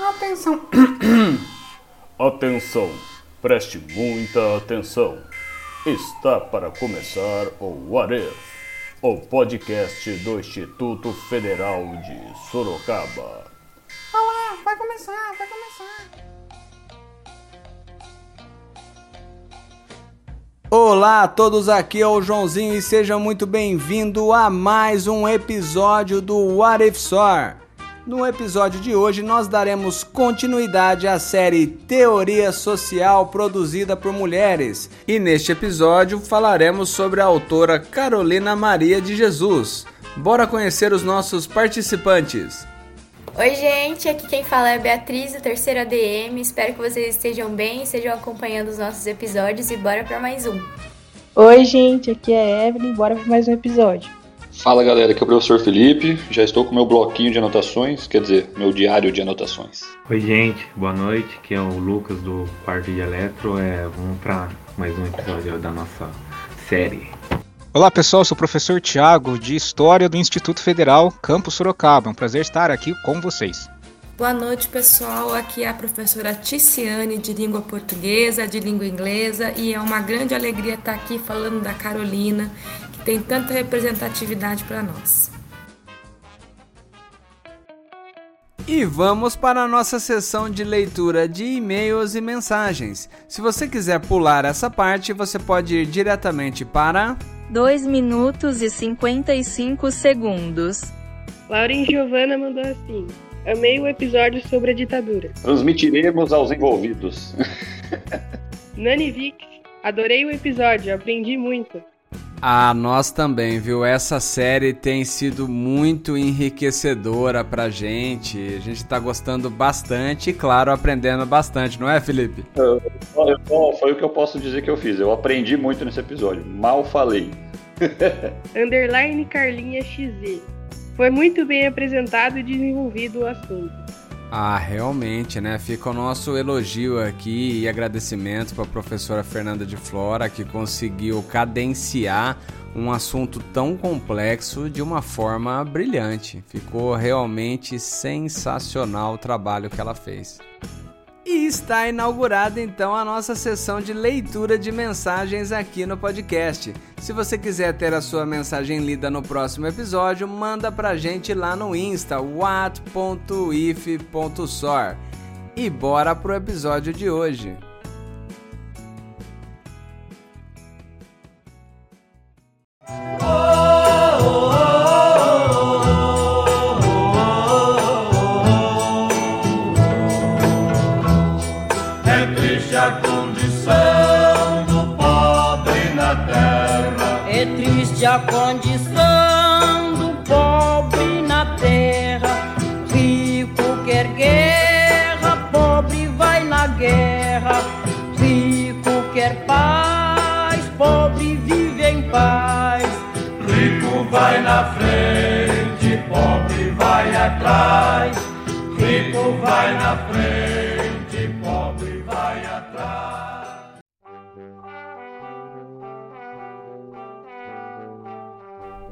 Atenção. Atenção. Preste muita atenção. Está para começar o What If, o podcast do Instituto Federal de Sorocaba. Olá, vai começar, vai começar. Olá a todos, aqui é o Joãozinho e seja muito bem-vindo a mais um episódio do What If Sor. No episódio de hoje nós daremos continuidade à série Teoria Social produzida por mulheres. E neste episódio falaremos sobre a autora Carolina Maria de Jesus. Bora conhecer os nossos participantes. Oi gente, aqui quem fala é a Beatriz do 3º ADM, espero que vocês estejam bem e estejam acompanhando os nossos episódios e bora para mais um. Oi gente, aqui é a Evelyn, bora para mais um episódio. Fala galera, aqui é o professor Felipe, já estou com meu bloquinho de anotações, quer dizer, meu diário de anotações. Oi gente, boa noite, aqui é o Lucas do Quarto de Eletro, vamos para mais um episódio da nossa série. Olá pessoal, sou o professor Tiago de História do Instituto Federal, Campus Sorocaba. É um prazer estar aqui com vocês. Boa noite pessoal, aqui é a professora Ticiane de língua portuguesa, de língua inglesa e é uma grande alegria estar aqui falando da Carolina, que tem tanta representatividade para nós. E vamos para a nossa sessão de leitura de e-mails e mensagens. Se você quiser pular essa parte, você pode ir diretamente para 2 minutos e 55 segundos. Lauren Giovana mandou assim: amei o episódio sobre a ditadura. Transmitiremos aos envolvidos. Nani Vic, adorei o episódio, aprendi muito. Ah, nós também, viu? Essa série tem sido muito enriquecedora pra gente. A gente tá gostando bastante e, claro, aprendendo bastante, não é, Felipe? Foi o que eu posso dizer que eu fiz. Eu aprendi muito nesse episódio. Mal falei. Carlinha XZ. Foi muito bem apresentado e desenvolvido o assunto. Ah, realmente, né? Fica o nosso elogio aqui e agradecimento para a professora Fernanda de Flora, que conseguiu cadenciar um assunto tão complexo de uma forma brilhante. Ficou realmente sensacional o trabalho que ela fez. E está inaugurada então a nossa sessão de leitura de mensagens aqui no podcast. Se você quiser ter a sua mensagem lida no próximo episódio, manda pra gente lá no Insta, what.if.sor. E bora pro episódio de hoje. A condição do pobre na terra, rico quer guerra, pobre vai na guerra, rico quer paz, pobre vive em paz, rico vai na frente, pobre vai atrás, rico vai na frente, pobre vai atrás.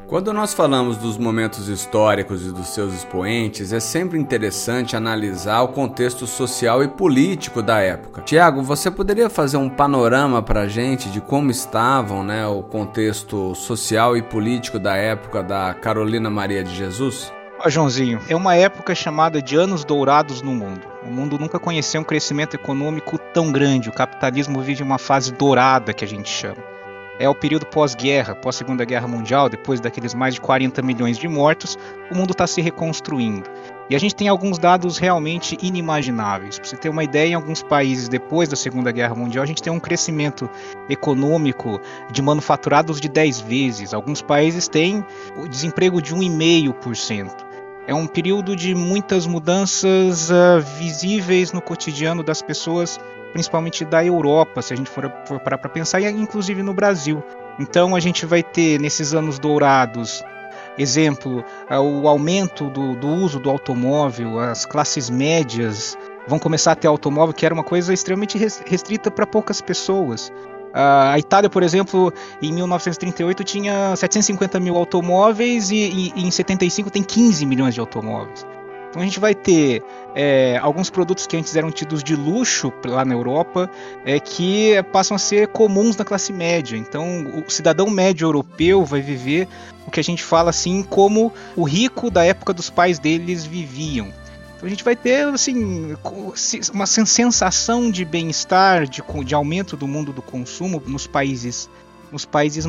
Quando nós falamos dos momentos históricos e dos seus expoentes, é sempre interessante analisar o contexto social e político da época. Tiago, você poderia fazer um panorama pra gente de como estavam, né, o contexto social e político da época da Carolina Maria de Jesus? Ó, Joãozinho, é uma época chamada de anos dourados no mundo. O mundo nunca conheceu um crescimento econômico tão grande. O capitalismo vive uma fase dourada, que a gente chama. É o período pós-guerra, pós-Segunda Guerra Mundial, depois daqueles mais de 40 milhões de mortos, o mundo está se reconstruindo. E a gente tem alguns dados realmente inimagináveis. Para você ter uma ideia, em alguns países depois da Segunda Guerra Mundial, a gente tem um crescimento econômico de manufaturados de 10 vezes. Alguns países têm o desemprego de 1,5%. É um período de muitas mudanças visíveis no cotidiano das pessoas, principalmente da Europa, se a gente for parar para pensar, e inclusive no Brasil. Então a gente vai ter, nesses anos dourados, exemplo, o aumento do uso do automóvel, as classes médias vão começar a ter automóvel, que era uma coisa extremamente restrita para poucas pessoas. A Itália, por exemplo, em 1938 tinha 750 mil automóveis e em 75 tem 15 milhões de automóveis. Então a gente vai ter alguns produtos que antes eram tidos de luxo lá na Europa, que passam a ser comuns na classe média. Então o cidadão médio europeu vai viver o que a gente fala assim como o rico da época dos pais deles viviam. Então a gente vai ter assim, uma sensação de bem-estar, de aumento do mundo do consumo nos países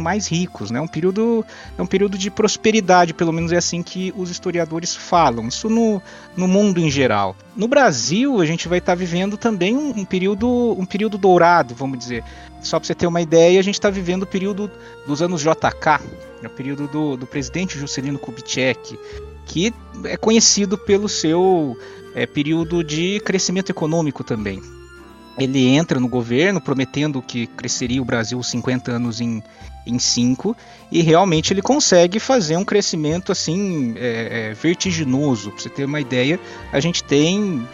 mais ricos, né? É um período de prosperidade, pelo menos é assim que os historiadores falam, isso no mundo em geral. No Brasil, a gente vai estar vivendo também um período dourado, vamos dizer. Só para você ter uma ideia, a gente está vivendo o período dos anos JK, o período do presidente Juscelino Kubitschek, que é conhecido pelo seu período de crescimento econômico também. Ele entra no governo prometendo que cresceria o Brasil 50 anos em 5, e realmente ele consegue fazer um crescimento assim vertiginoso. Para você ter uma ideia, a gente tem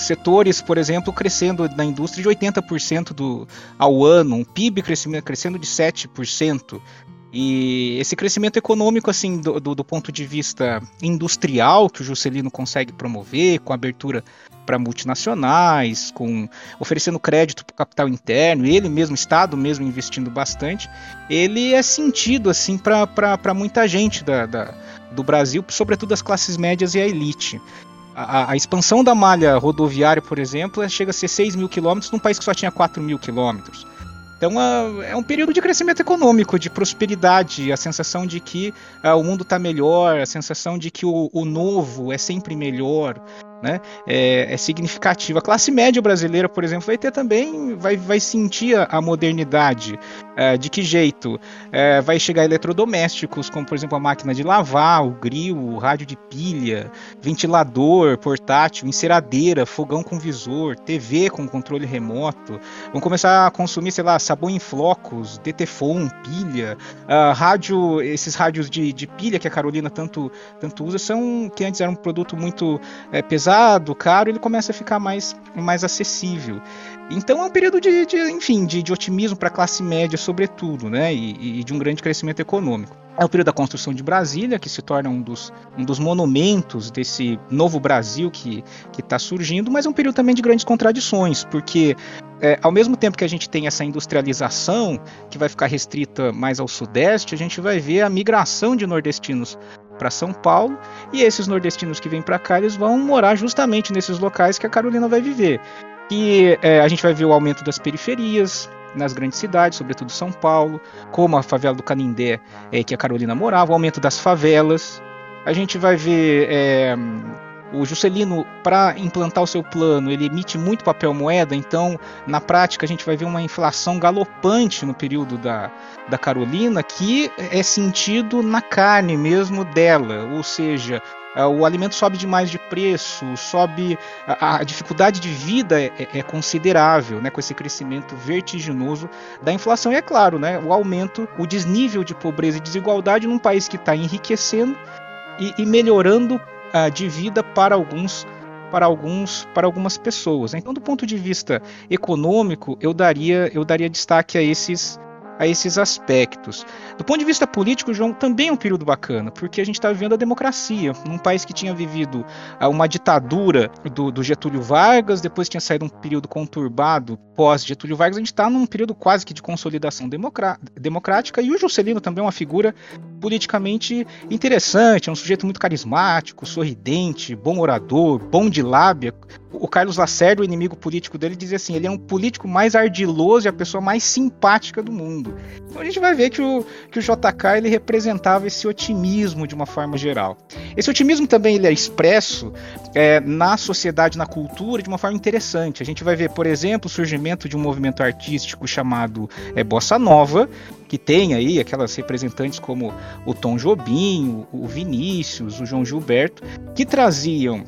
setores, por exemplo, crescendo na indústria de 80% ao ano, um PIB crescendo de 7%. E esse crescimento econômico, assim, do ponto de vista industrial, que o Juscelino consegue promover, com abertura para multinacionais, oferecendo crédito para o capital interno, ele mesmo, o Estado mesmo, investindo bastante, ele é sentido, assim, para muita gente do Brasil, sobretudo as classes médias e a elite. A expansão da malha rodoviária, por exemplo, chega a ser 6 mil quilômetros num país que só tinha 4 mil quilômetros. Então é um período de crescimento econômico, de prosperidade, a sensação de que o mundo está melhor, a sensação de que o novo é sempre melhor, né? É significativo. A classe média brasileira, por exemplo, vai ter também, vai sentir a modernidade. De que jeito? Vai chegar eletrodomésticos, como por exemplo a máquina de lavar, o grill, o rádio de pilha, ventilador portátil, enceradeira, fogão com visor, TV com controle remoto. Vão começar a consumir, sei lá, sabão em flocos, DT-Fon, pilha, rádio. Esses rádios de pilha que a Carolina tanto usa, que antes era um produto muito pesado, caro, ele começa a ficar mais acessível. Então é um período de otimismo para a classe média, sobretudo, né? E de um grande crescimento econômico. É o período da construção de Brasília, que se torna um dos monumentos desse novo Brasil que está surgindo, mas é um período também de grandes contradições, porque ao mesmo tempo que a gente tem essa industrialização, que vai ficar restrita mais ao Sudeste, a gente vai ver a migração de nordestinos para São Paulo, e esses nordestinos que vêm para cá, eles vão morar justamente nesses locais que a Carolina vai viver. E a gente vai ver o aumento das periferias nas grandes cidades, sobretudo São Paulo, como a favela do Canindé, que a Carolina morava, o aumento das favelas. A gente vai ver o Juscelino, para implantar o seu plano, ele emite muito papel moeda, então na prática a gente vai ver uma inflação galopante no período da Carolina, que é sentido na carne mesmo dela, ou seja, o alimento sobe demais de preço, a dificuldade de vida é considerável, né, com esse crescimento vertiginoso da inflação. E é claro, né, o aumento, o desnível de pobreza e desigualdade num país que está enriquecendo e melhorando de vida para algumas pessoas. Então, do ponto de vista econômico, eu daria destaque a esses aspectos. Do ponto de vista político, João, também é um período bacana, porque a gente está vivendo a democracia, num país que tinha vivido uma ditadura do Getúlio Vargas, depois tinha saído um período conturbado pós-Getúlio Vargas, a gente está num período quase que de consolidação democrática, e o Juscelino também é uma figura politicamente interessante, é um sujeito muito carismático, sorridente, bom orador, bom de lábia. O Carlos Lacerda, o inimigo político dele, dizia assim, ele é um político mais ardiloso e a pessoa mais simpática do mundo. Então a gente vai ver que o JK, ele representava esse otimismo de uma forma geral. Esse otimismo também ele é expresso na sociedade, na cultura, de uma forma interessante. A gente vai ver, por exemplo, o surgimento de um movimento artístico chamado Bossa Nova, que tem aí aquelas representantes como o Tom Jobim, o Vinícius, o João Gilberto, que traziam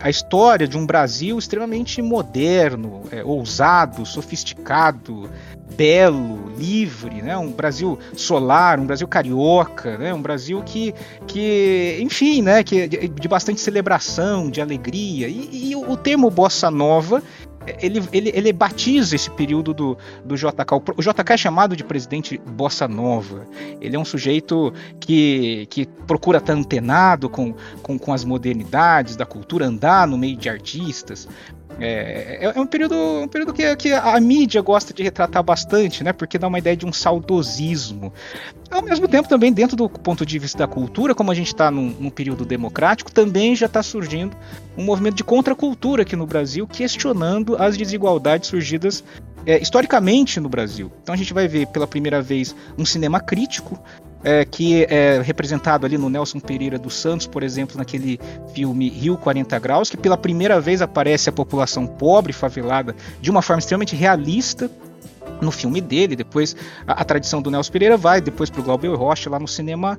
a história de um Brasil extremamente moderno, ousado, sofisticado, belo, livre, né? Um Brasil solar, um Brasil carioca, né? Um Brasil que enfim, né? Que de bastante celebração, de alegria. E o termo Bossa Nova ele batiza esse período do JK. O JK é chamado de presidente Bossa Nova. Ele é um sujeito que procura estar antenado com as modernidades da cultura, andar no meio de artistas. É um período que a mídia gosta de retratar bastante, né? Porque dá uma ideia de um saudosismo. Ao mesmo tempo, também, dentro do ponto de vista da cultura, como a gente está num período democrático, também já está surgindo um movimento de contracultura aqui no Brasil, questionando as desigualdades surgidas historicamente no Brasil. Então a gente vai ver pela primeira vez um cinema crítico, que é representado ali no Nelson Pereira dos Santos, por exemplo, naquele filme Rio 40 Graus, que pela primeira vez aparece a população pobre, favelada, de uma forma extremamente realista no filme dele. Depois a tradição do Nelson Pereira vai depois para o Glaubeu Rocha lá no cinema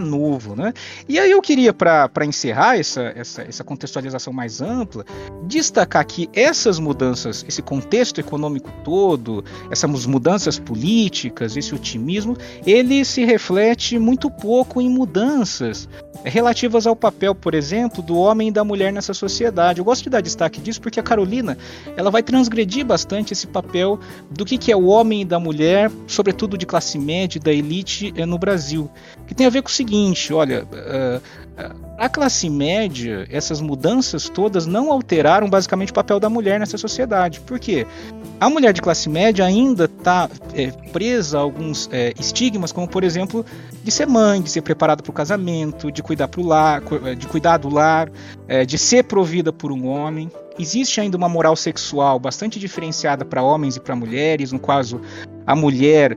novo, né? E aí eu queria, para encerrar essa contextualização mais ampla, destacar que essas mudanças, esse contexto econômico todo, essas mudanças políticas, esse otimismo, ele se reflete muito pouco em mudanças relativas ao papel, por exemplo, do homem e da mulher nessa sociedade. Eu gosto de dar destaque disso porque a Carolina, ela vai transgredir bastante esse papel do que é o homem e da mulher, sobretudo de classe média, da elite no Brasil, que tem a ver com o seguinte: olha, a classe média, essas mudanças todas não alteraram basicamente o papel da mulher nessa sociedade. Por quê? A mulher de classe média ainda está presa a alguns estigmas, como por exemplo, de ser mãe, de ser preparada para o casamento, de cuidar do lar, de ser provida por um homem. Existe ainda uma moral sexual bastante diferenciada para homens e para mulheres, no caso a mulher,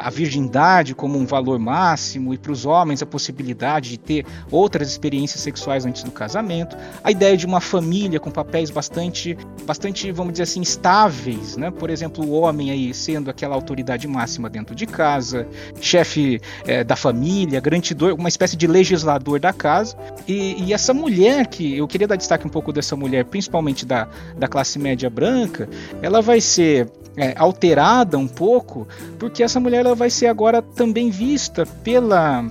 a virgindade como um valor máximo, e para os homens a possibilidade de ter outras experiências sexuais antes do casamento. A ideia de uma família com papéis bastante, vamos dizer assim, estáveis, né? Por exemplo, o homem aí sendo aquela autoridade máxima dentro de casa, chefe da família, garantidor, uma espécie de legislador da casa, e essa mulher, que eu queria dar destaque um pouco dessa mulher, principalmente da classe média branca, ela vai ser alterada um pouco, porque essa mulher, ela vai ser agora também vista pela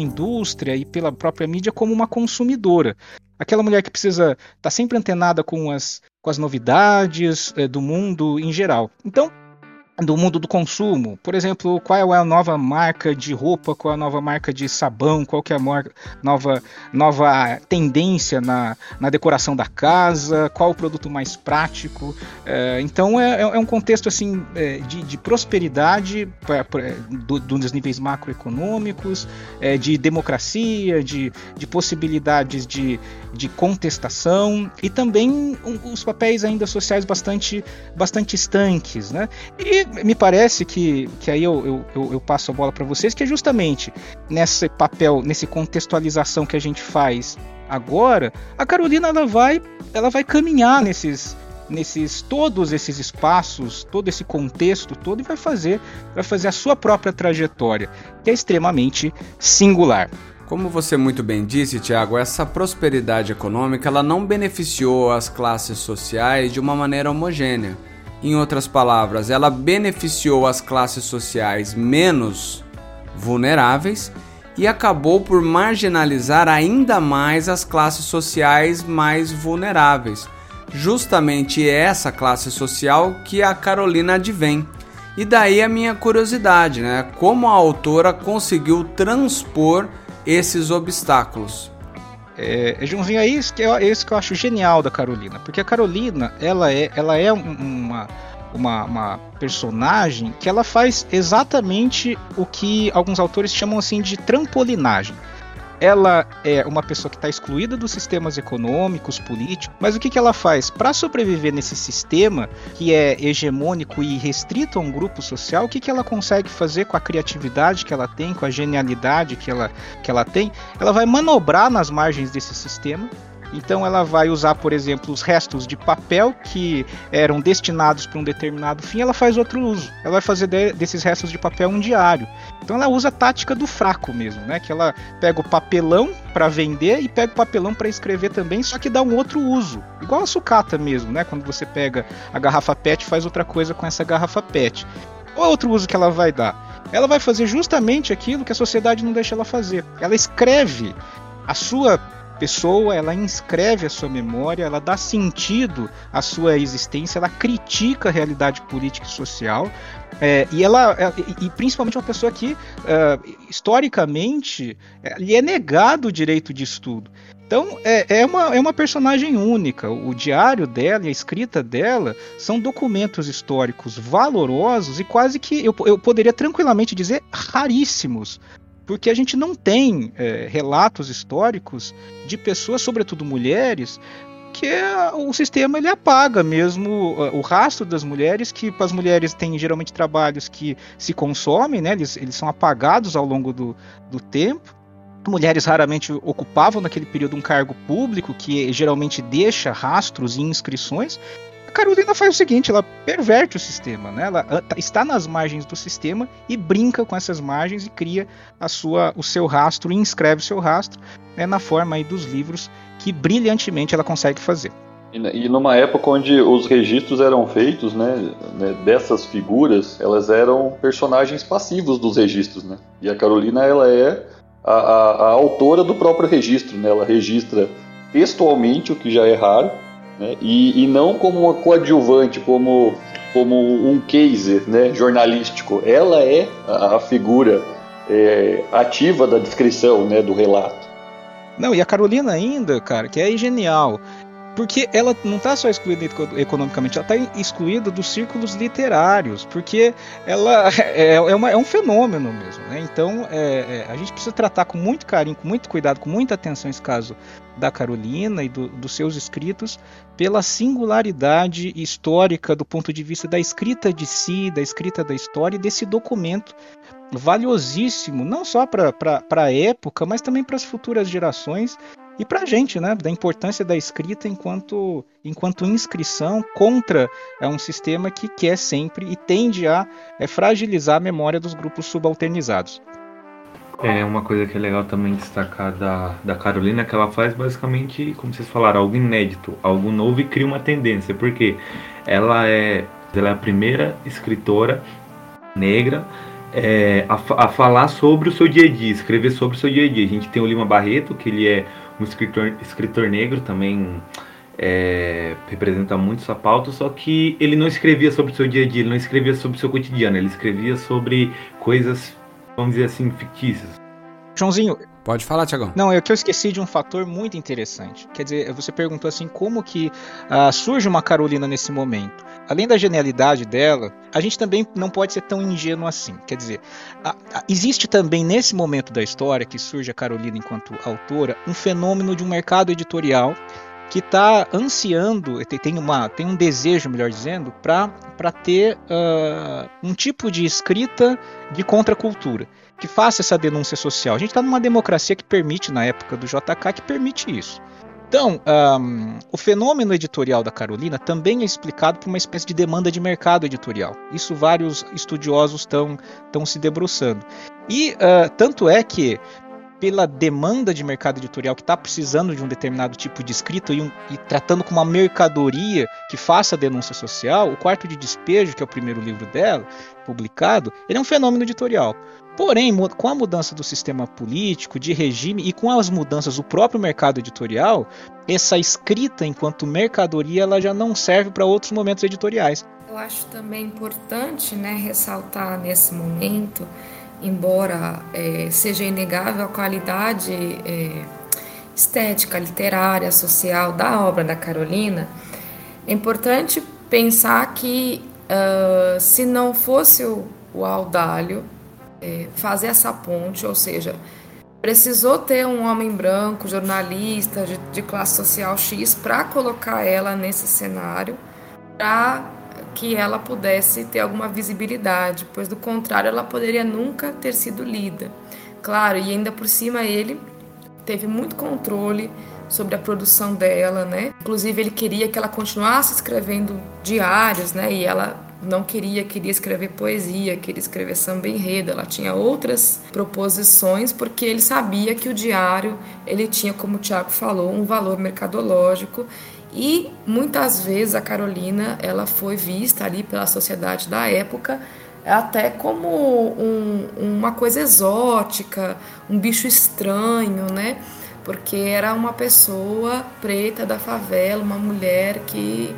indústria e pela própria mídia como uma consumidora. Aquela mulher que precisa estar sempre antenada com as novidades do mundo em geral. Então, do mundo do consumo, por exemplo, qual é a nova marca de roupa, qual é a nova marca de sabão, qual que é a nova tendência na decoração da casa, qual o produto mais prático. Então é um contexto assim, de prosperidade dos níveis macroeconômicos, de democracia, de possibilidades de contestação, e também os papéis ainda sociais bastante estanques, né? E me parece que aí eu passo a bola para vocês, que é justamente nesse papel, nessa contextualização que a gente faz agora, a Carolina ela vai caminhar nesses todos esses espaços, todo esse contexto todo, e vai fazer a sua própria trajetória, que é extremamente singular. Como você muito bem disse, Tiago, essa prosperidade econômica, ela não beneficiou as classes sociais de uma maneira homogênea. Em outras palavras, ela beneficiou as classes sociais menos vulneráveis e acabou por marginalizar ainda mais as classes sociais mais vulneráveis. Justamente essa classe social que a Carolina advém. E daí a minha curiosidade, né? Como a autora conseguiu transpor esses obstáculos? Joãozinho, é isso que eu acho genial da Carolina, porque a Carolina, ela é uma personagem que ela faz exatamente o que alguns autores chamam assim de trampolinagem. Ela é uma pessoa que está excluída dos sistemas econômicos, políticos, mas o que ela faz? Para sobreviver nesse sistema que é hegemônico e restrito a um grupo social, o que ela consegue fazer com a criatividade que ela tem, com a genialidade que ela tem? Ela vai manobrar nas margens desse sistema. Então ela vai usar, por exemplo, os restos de papel que eram destinados para um determinado fim, ela faz outro uso. Ela vai fazer desses restos de papel um diário. Então ela usa a tática do fraco mesmo, né? Que ela pega o papelão para vender e pega o papelão para escrever também, só que dá um outro uso. Igual a sucata mesmo, né? Quando você pega a garrafa PET e faz outra coisa com essa garrafa PET. Qual é outro uso que ela vai dar? Ela vai fazer justamente aquilo que a sociedade não deixa ela fazer. Ela escreve a sua pessoa, ela inscreve a sua memória, ela dá sentido à sua existência, ela critica a realidade política e social, e principalmente uma pessoa que, historicamente, lhe é negado o direito de estudo. Então, é uma personagem única. O diário dela e a escrita dela são documentos históricos valorosos e quase que, eu poderia tranquilamente dizer, raríssimos. Porque a gente não tem relatos históricos de pessoas, sobretudo mulheres, que o sistema ele apaga mesmo o rastro das mulheres, que as mulheres têm geralmente trabalhos que se consomem, né? Eles são apagados ao longo do tempo. Mulheres raramente ocupavam naquele período um cargo público que geralmente deixa rastros e inscrições. A Carolina faz o seguinte, ela perverte o sistema, né? Ela está nas margens do sistema e brinca com essas margens e cria o seu rastro e inscreve o seu rastro, né, na forma aí dos livros que brilhantemente ela consegue fazer. E numa época onde os registros eram feitos, né, dessas figuras, elas eram personagens passivos dos registros, né? E a Carolina, ela é a autora do próprio registro, né? Ela registra textualmente, o que já é raro, né? E não como uma coadjuvante, como um case, né, jornalístico. Ela é a figura ativa da descrição, né, do relato. Não, e a Carolina ainda, cara, que é genial, porque ela não está só excluída economicamente, ela está excluída dos círculos literários, porque ela é um fenômeno mesmo, né? Então a gente precisa tratar com muito carinho, com muito cuidado, com muita atenção esse caso da Carolina e dos seus escritos, pela singularidade histórica do ponto de vista da escrita de si, da escrita da história e desse documento valiosíssimo, não só para a época, mas também para as futuras gerações. E para a gente, né, da importância da escrita enquanto inscrição contra um sistema que quer sempre e tende a fragilizar a memória dos grupos subalternizados. Uma coisa que é legal também destacar da Carolina é que ela faz basicamente, como vocês falaram, algo inédito, algo novo e cria uma tendência, porque ela é a primeira escritora negra a falar sobre o seu dia a dia, escrever sobre o seu dia a dia. A gente tem o Lima Barreto, que ele é um escritor negro, também representa muito essa pauta, só que ele não escrevia sobre o seu dia a dia, ele não escrevia sobre o seu cotidiano, ele escrevia sobre coisas, vamos dizer assim, fictícias. Joãozinho, pode falar, Tiagão. Não, é que eu esqueci de um fator muito interessante. Quer dizer, você perguntou assim, como que surge uma Carolina nesse momento? Além da genialidade dela, a gente também não pode ser tão ingênuo assim. Quer dizer, existe também nesse momento da história que surge a Carolina enquanto autora, um fenômeno de um mercado editorial que está ansiando, tem um desejo, melhor dizendo, para ter um tipo de escrita de contracultura, que faça essa denúncia social. A gente está numa democracia que permite, na época do JK, que permite isso. Então, o fenômeno editorial da Carolina também é explicado por uma espécie de demanda de mercado editorial. Isso vários estudiosos estão se debruçando. E tanto é que, pela demanda de mercado editorial que está precisando de um determinado tipo de escrita e tratando com uma mercadoria que faça a denúncia social, o Quarto de Despejo, que é o primeiro livro dela, publicado, ele é um fenômeno editorial. Porém, com a mudança do sistema político, de regime e com as mudanças do próprio mercado editorial, essa escrita enquanto mercadoria ela já não serve para outros momentos editoriais. Eu acho também importante, né, ressaltar nesse momento, embora seja inegável a qualidade estética, literária, social da obra da Carolina, é importante pensar que se não fosse o Audálio fazer essa ponte, ou seja, precisou ter um homem branco, jornalista, de classe social X, para colocar ela nesse cenário, para que ela pudesse ter alguma visibilidade, pois do contrário ela poderia nunca ter sido lida. Claro, e ainda por cima ele teve muito controle sobre a produção dela, né? Inclusive ele queria que ela continuasse escrevendo diários, né? E ela não queria escrever poesia, queria escrever samba enredo, ela tinha outras proposições, porque ele sabia que o diário, ele tinha, como o Tiago falou, um valor mercadológico. E muitas vezes a Carolina, ela foi vista ali pela sociedade da época até como uma coisa exótica, um bicho estranho, né? porque era uma pessoa preta da favela, uma mulher que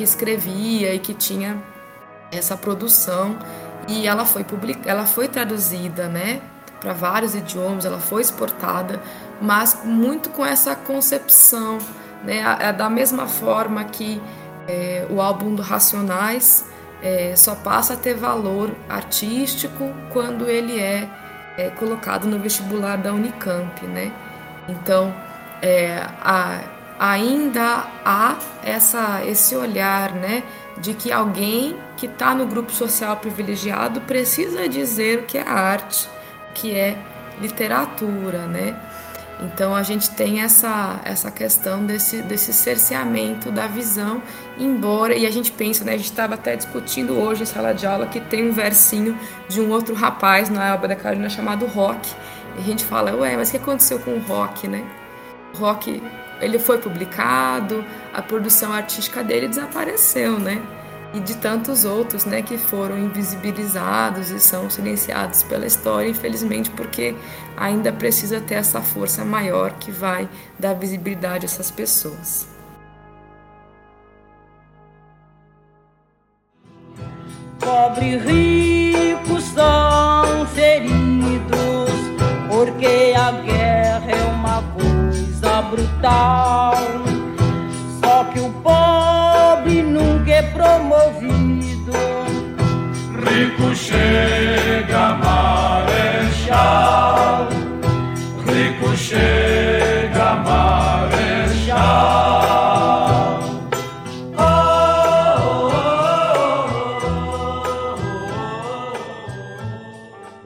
escrevia e que tinha essa produção, e ela foi traduzida, né, para vários idiomas, ela foi exportada, mas muito com essa concepção, né, da mesma forma que o álbum do Racionais só passa a ter valor artístico quando ele é colocado no vestibular da Unicamp, né? Então, ainda há esse olhar, né, de que alguém que está no grupo social privilegiado precisa dizer o que é arte, o que é literatura, né? Então, a gente tem essa questão desse cerceamento da visão, embora... E a gente pensa, né? A gente estava até discutindo hoje em sala de aula que tem um versinho de um outro rapaz na obra da Carolina chamado Rock. E a gente fala, ué, mas o que aconteceu com o Rock, né? O Rock, ele foi publicado, a produção artística dele desapareceu, né? E de tantos outros, né, que foram invisibilizados e são silenciados pela história, infelizmente, porque ainda precisa ter essa força maior que vai dar visibilidade a essas pessoas. Pobre e ricos são feridos, porque a guerra é uma coisa brutal, só que o pobre nunca é promovido. Rico chega a marechal, rico chega a marechal. Oh, oh, oh, oh, oh.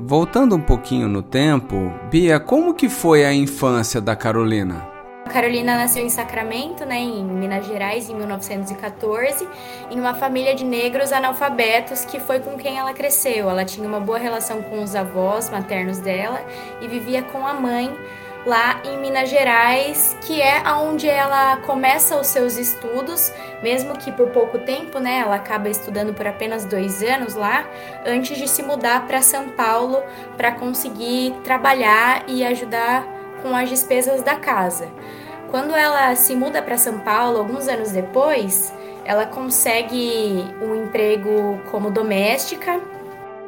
Voltando um pouquinho no tempo, Bia, como que foi a infância da Carolina? A Carolina nasceu em Sacramento, né, em Minas Gerais, em 1914, em uma família de negros analfabetos que foi com quem ela cresceu. Ela tinha uma boa relação com os avós maternos dela e vivia com a mãe lá em Minas Gerais, que é onde ela começa os seus estudos, mesmo que por pouco tempo, né, ela acaba estudando por apenas 2 anos lá, antes de se mudar para São Paulo para conseguir trabalhar e ajudar com as despesas da casa. Quando ela se muda para São Paulo, alguns anos depois, ela consegue um emprego como doméstica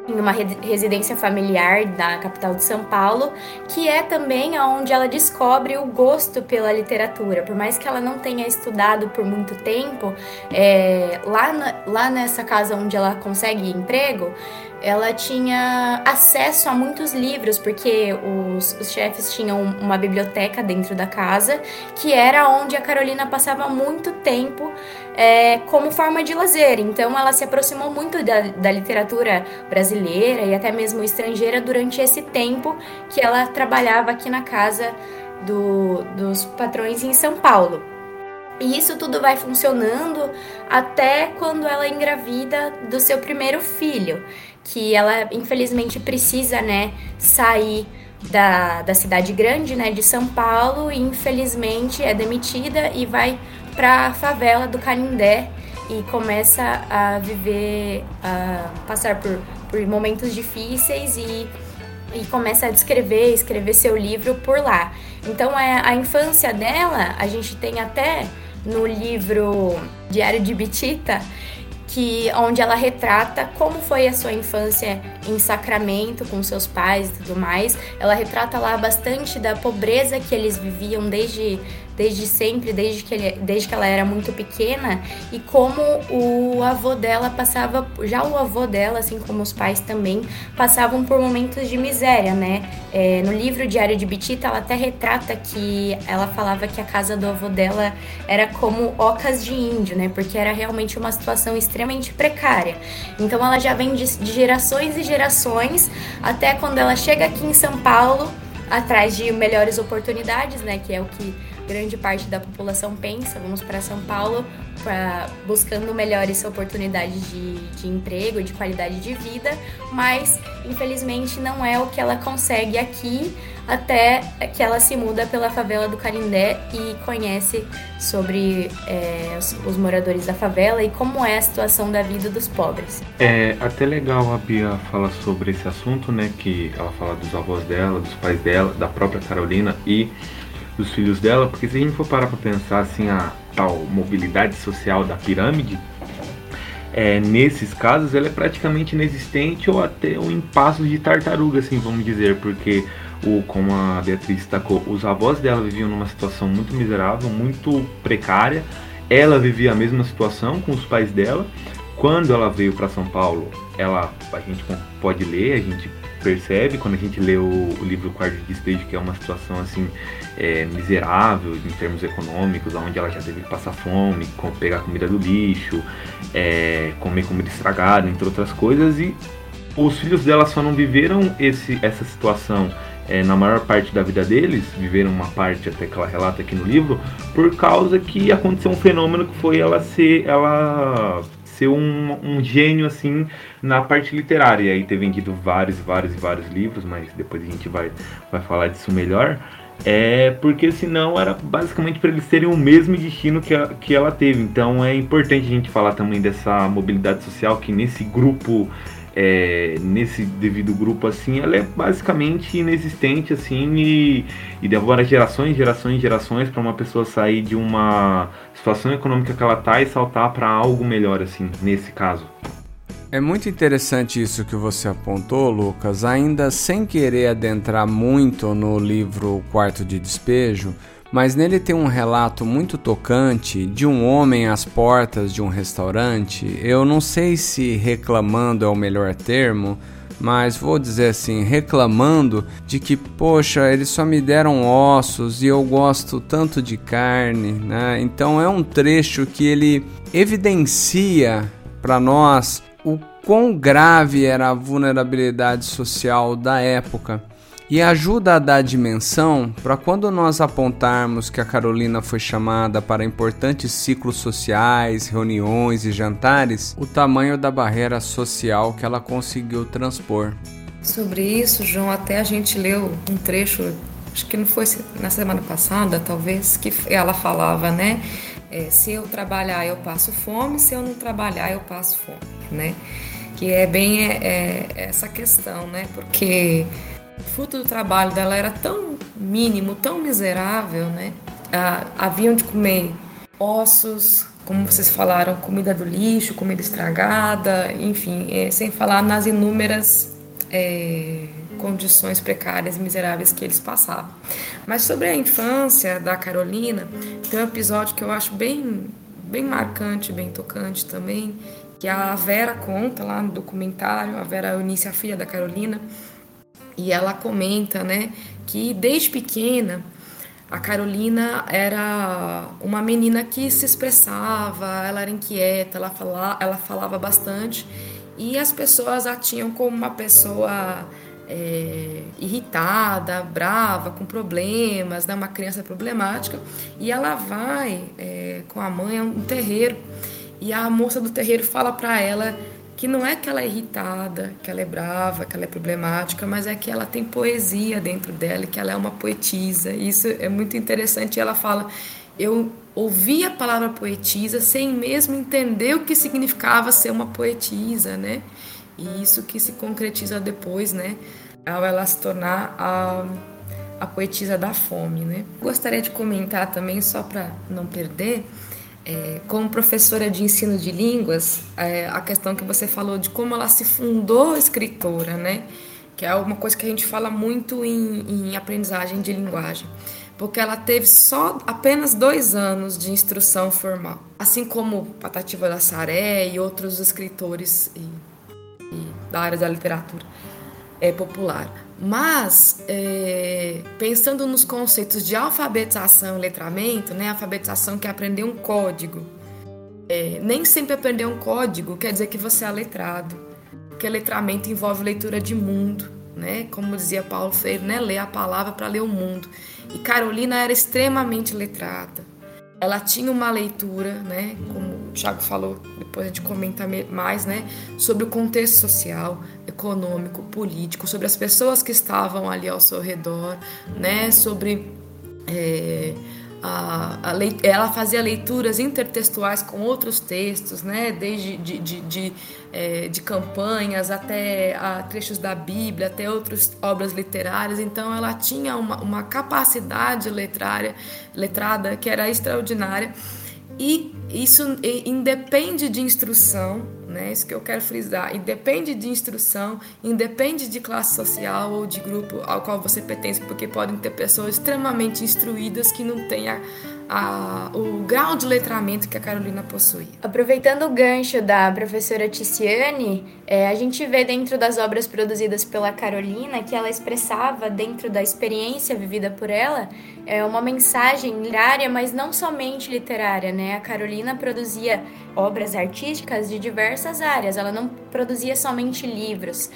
em uma residência familiar da capital de São Paulo, que é também onde ela descobre o gosto pela literatura. Por mais que ela não tenha estudado por muito tempo, lá nessa casa onde ela consegue emprego, ela tinha acesso a muitos livros, porque os chefes tinham uma biblioteca dentro da casa, que era onde a Carolina passava muito tempo como forma de lazer. Então ela se aproximou muito da literatura brasileira e até mesmo estrangeira durante esse tempo que ela trabalhava aqui na casa dos patrões em São Paulo. E isso tudo vai funcionando até quando ela engravida do seu primeiro filho, que ela infelizmente precisa, né, sair da cidade grande, né, de São Paulo, e infelizmente é demitida e vai para a favela do Canindé e começa a viver, a passar por momentos difíceis e começa a escrever seu livro por lá. Então a infância dela, a gente tem até no livro Diário de Bitita, onde ela retrata como foi a sua infância em Sacramento, com seus pais e tudo mais. Ela retrata lá bastante da pobreza que eles viviam desde sempre, desde que ela era muito pequena, e como o avô dela, assim como os pais também, passavam por momentos de miséria, né? No livro Diário de Bitita, ela até retrata que ela falava que a casa do avô dela era como ocas de índio, né? Porque era realmente uma situação extremamente precária. Então ela já vem de gerações e gerações, até quando ela chega aqui em São Paulo, atrás de melhores oportunidades, né? Que é o que grande parte da população pensa, vamos para São Paulo buscando melhores oportunidades de emprego, de qualidade de vida, mas infelizmente não é o que ela consegue aqui, até que ela se muda pela favela do Canindé e conhece sobre os moradores da favela e como é a situação da vida dos pobres. É até legal a Bia falar sobre esse assunto, né, que ela fala dos avós dela, dos pais dela, da própria Carolina e dos filhos dela, porque se a gente for parar para pensar assim, a tal mobilidade social da pirâmide, nesses casos ela é praticamente inexistente ou até um impasse de tartaruga, assim, vamos dizer, porque, como a Beatriz destacou, os avós dela viviam numa situação muito miserável, muito precária, ela vivia a mesma situação com os pais dela. Quando ela veio para São Paulo, a gente pode ler, a gente percebe quando a gente lê o livro Quarto de Despejo, que é uma situação assim miserável em termos econômicos, onde ela já teve que passar fome, pegar comida do lixo, comer comida estragada, entre outras coisas, e os filhos dela só não viveram essa situação na maior parte da vida deles, viveram uma parte até que ela relata aqui no livro, por causa que aconteceu um fenômeno que foi ela ser um gênio assim na parte literária, e aí ter vendido vários livros, mas depois a gente vai falar disso melhor, porque senão era basicamente para eles terem o mesmo destino que ela teve. Então é importante a gente falar também dessa mobilidade social, que nesse grupo, nesse devido grupo assim, ela é basicamente inexistente assim, e demora gerações para uma pessoa sair de uma situação econômica que ela tá e saltar para algo melhor assim, nesse caso. É muito interessante isso que você apontou, Lucas. Ainda sem querer adentrar muito no livro Quarto de Despejo, mas nele tem um relato muito tocante de um homem às portas de um restaurante. Eu não sei se reclamando é o melhor termo, mas vou dizer assim, reclamando de que, poxa, eles só me deram ossos e eu gosto tanto de carne, né? Então é um trecho que ele evidencia para nós o quão grave era a vulnerabilidade social da época. E ajuda a dar dimensão para quando nós apontarmos que a Carolina foi chamada para importantes ciclos sociais, reuniões e jantares, o tamanho da barreira social que ela conseguiu transpor. Sobre isso, João, até a gente leu um trecho, acho que não foi na semana passada, talvez, que ela falava, né? Se eu trabalhar, eu passo fome, se eu não trabalhar, eu passo fome, né? Que é bem essa questão, né? Porque o fruto do trabalho dela era tão mínimo, tão miserável, né? Haviam de comer ossos, como vocês falaram, comida do lixo, comida estragada, enfim, sem falar nas inúmeras condições precárias e miseráveis que eles passavam. Mas sobre a infância da Carolina, tem um episódio que eu acho bem marcante, bem tocante também, que a Vera conta lá no documentário, a Vera Eunice, a filha da Carolina, e ela comenta, né, que desde pequena a Carolina era uma menina que se expressava, ela era inquieta, ela falava bastante, e as pessoas a tinham como uma pessoa irritada, brava, com problemas, né, uma criança problemática. E ela vai com a mãe a um terreiro, e a moça do terreiro fala para ela que não é que ela é irritada, que ela é brava, que ela é problemática, mas é que ela tem poesia dentro dela, que ela é uma poetisa. Isso é muito interessante. Ela fala, eu ouvi a palavra poetisa sem mesmo entender o que significava ser uma poetisa, né? E isso que se concretiza depois, né? Ao ela se tornar a poetisa da fome, né? Gostaria de comentar também, só para não perder, como professora de ensino de línguas, a questão que você falou de como ela se fundou escritora, né? Que é uma coisa que a gente fala muito em aprendizagem de linguagem, porque ela teve apenas 2 anos de instrução formal, assim como Patativa da Saré e outros escritores da área da literatura popular. Mas, pensando nos conceitos de alfabetização e letramento, né, alfabetização quer aprender um código. Nem sempre aprender um código quer dizer que você é letrado, porque letramento envolve leitura de mundo, né? Como dizia Paulo Freire, né? Ler a palavra para ler o mundo. E Carolina era extremamente letrada. Ela tinha uma leitura, né? Como o Tiago falou, depois a gente comenta mais, né? Sobre o contexto social, econômico, político, sobre as pessoas que estavam ali ao seu redor, né? Sobre... ela fazia leituras intertextuais com outros textos, né? Desde de campanhas até trechos da Bíblia, até outras obras literárias. Então ela tinha uma capacidade letrada que era extraordinária, e isso independe de instrução, né? Isso que eu quero frisar, independe de instrução, independe de classe social ou de grupo ao qual você pertence, porque podem ter pessoas extremamente instruídas que não têm o grau de letramento que a Carolina possui. Aproveitando o gancho da professora Ticiane, a gente vê dentro das obras produzidas pela Carolina que ela expressava, dentro da experiência vivida por ela, uma mensagem literária, mas não somente literária, né? A Carolina produzia obras artísticas de diversas áreas. Ela não produzia somente livros,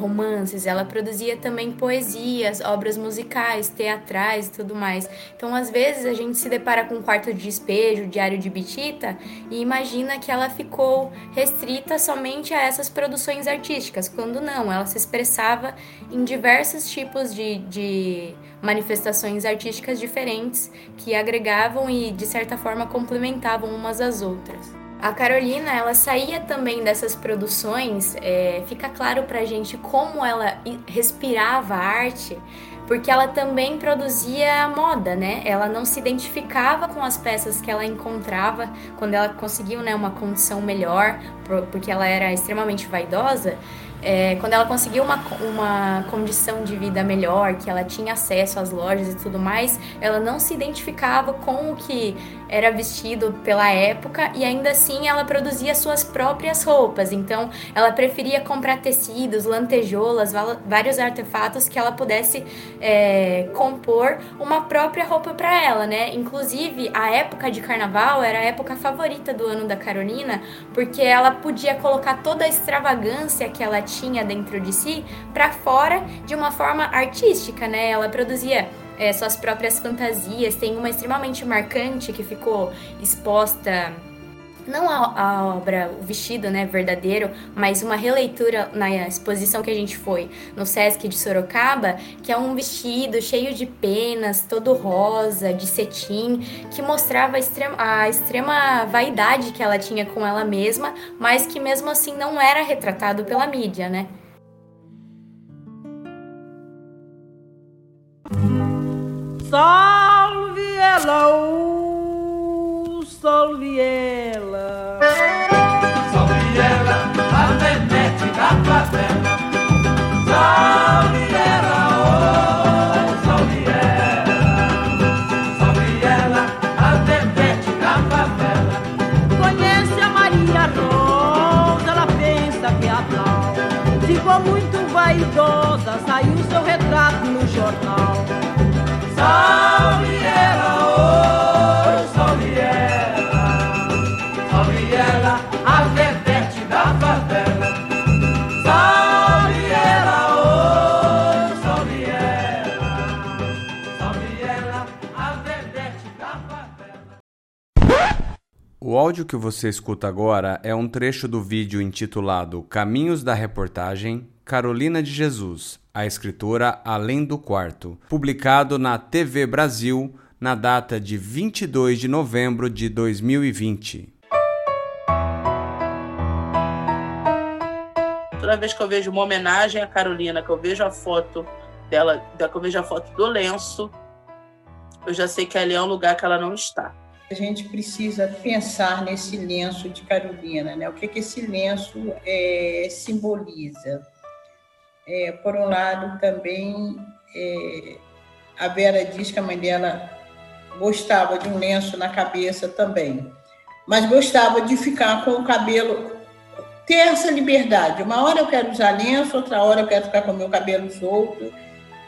romances, ela produzia também poesias, obras musicais, teatrais e tudo mais. Então, às vezes, a gente se depara com o Quarto de Despejo, o Diário de Bitita, e imagina que ela ficou restrita somente a essas produções artísticas, quando não, ela se expressava em diversos tipos de manifestações artísticas diferentes que agregavam e, de certa forma, complementavam umas às outras. A Carolina, ela saía também dessas produções, fica claro pra gente como ela respirava a arte, porque ela também produzia moda, né? Ela não se identificava com as peças que ela encontrava quando ela conseguiu, né, uma condição melhor, porque ela era extremamente vaidosa. Quando ela conseguiu uma condição de vida melhor, que ela tinha acesso às lojas e tudo mais, ela não se identificava com o que era vestido pela época, e ainda assim ela produzia suas próprias roupas. Então ela preferia comprar tecidos, lantejoulas, vários artefatos que ela pudesse compor uma própria roupa para ela, né? Inclusive, a época de carnaval era a época favorita do ano da Carolina, porque ela podia colocar toda a extravagância que ela tinha dentro de si para fora de uma forma artística, né? Ela produzia suas próprias fantasias. Tem uma extremamente marcante que ficou exposta, não a obra, o vestido, né, verdadeiro, mas uma releitura na exposição que a gente foi no Sesc de Sorocaba, que é um vestido cheio de penas, todo rosa, de cetim, que mostrava a extrema vaidade que ela tinha com ela mesma, mas que mesmo assim não era retratado pela mídia, né? Salve ela! Salve ela, a Benete da favela. Salve ela, oh, salve ela, a Benete da favela. Conhece a Maria Rosa, ela pensa que aplaude. Ficou muito vaidosa, saiu seu retrato no jornal. Salve ela, oh, salve ela. O áudio que você escuta agora é um trecho do vídeo intitulado Caminhos da Reportagem, Carolina de Jesus, a escritora Além do Quarto, publicado na TV Brasil na data de 22 de novembro de 2020. Toda vez que eu vejo uma homenagem à Carolina, que eu vejo a foto dela, que eu vejo a foto do lenço, eu já sei que ali é um lugar que ela não está. A gente precisa pensar nesse lenço de Carolina, né? O que esse lenço simboliza? Por um lado, também, a Vera diz que a mãe dela gostava de um lenço na cabeça também, mas gostava de ficar com o cabelo, ter essa liberdade. Uma hora eu quero usar lenço, outra hora eu quero ficar com o meu cabelo solto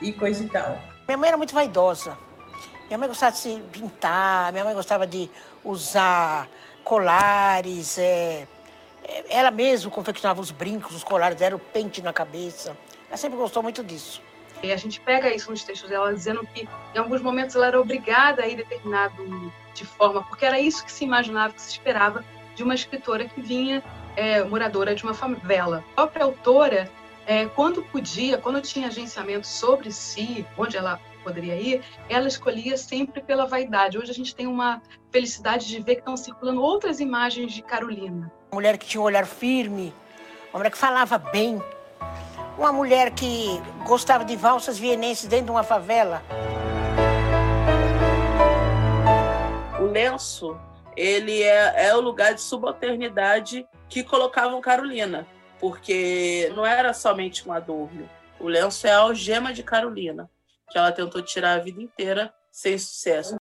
e coisa e tal. Minha mãe era muito vaidosa. Minha mãe gostava de se pintar, minha mãe gostava de usar colares. Ela mesma confeccionava os brincos, os colares, era o pente na cabeça. Ela sempre gostou muito disso. E a gente pega isso nos textos dela, dizendo que em alguns momentos ela era obrigada a ir determinado de forma, porque era isso que se imaginava, que se esperava de uma escritora que vinha moradora de uma favela. A própria autora, quando podia, quando tinha agenciamento sobre si, onde ela poderia ir, ela escolhia sempre pela vaidade. Hoje a gente tem uma felicidade de ver que estão circulando outras imagens de Carolina. Uma mulher que tinha um olhar firme, uma mulher que falava bem, uma mulher que gostava de valsas vienenses dentro de uma favela. O lenço, ele é o lugar de subalternidade que colocavam Carolina, porque não era somente um adorno. O lenço é a algema de Carolina, que ela tentou tirar a vida inteira sem sucesso.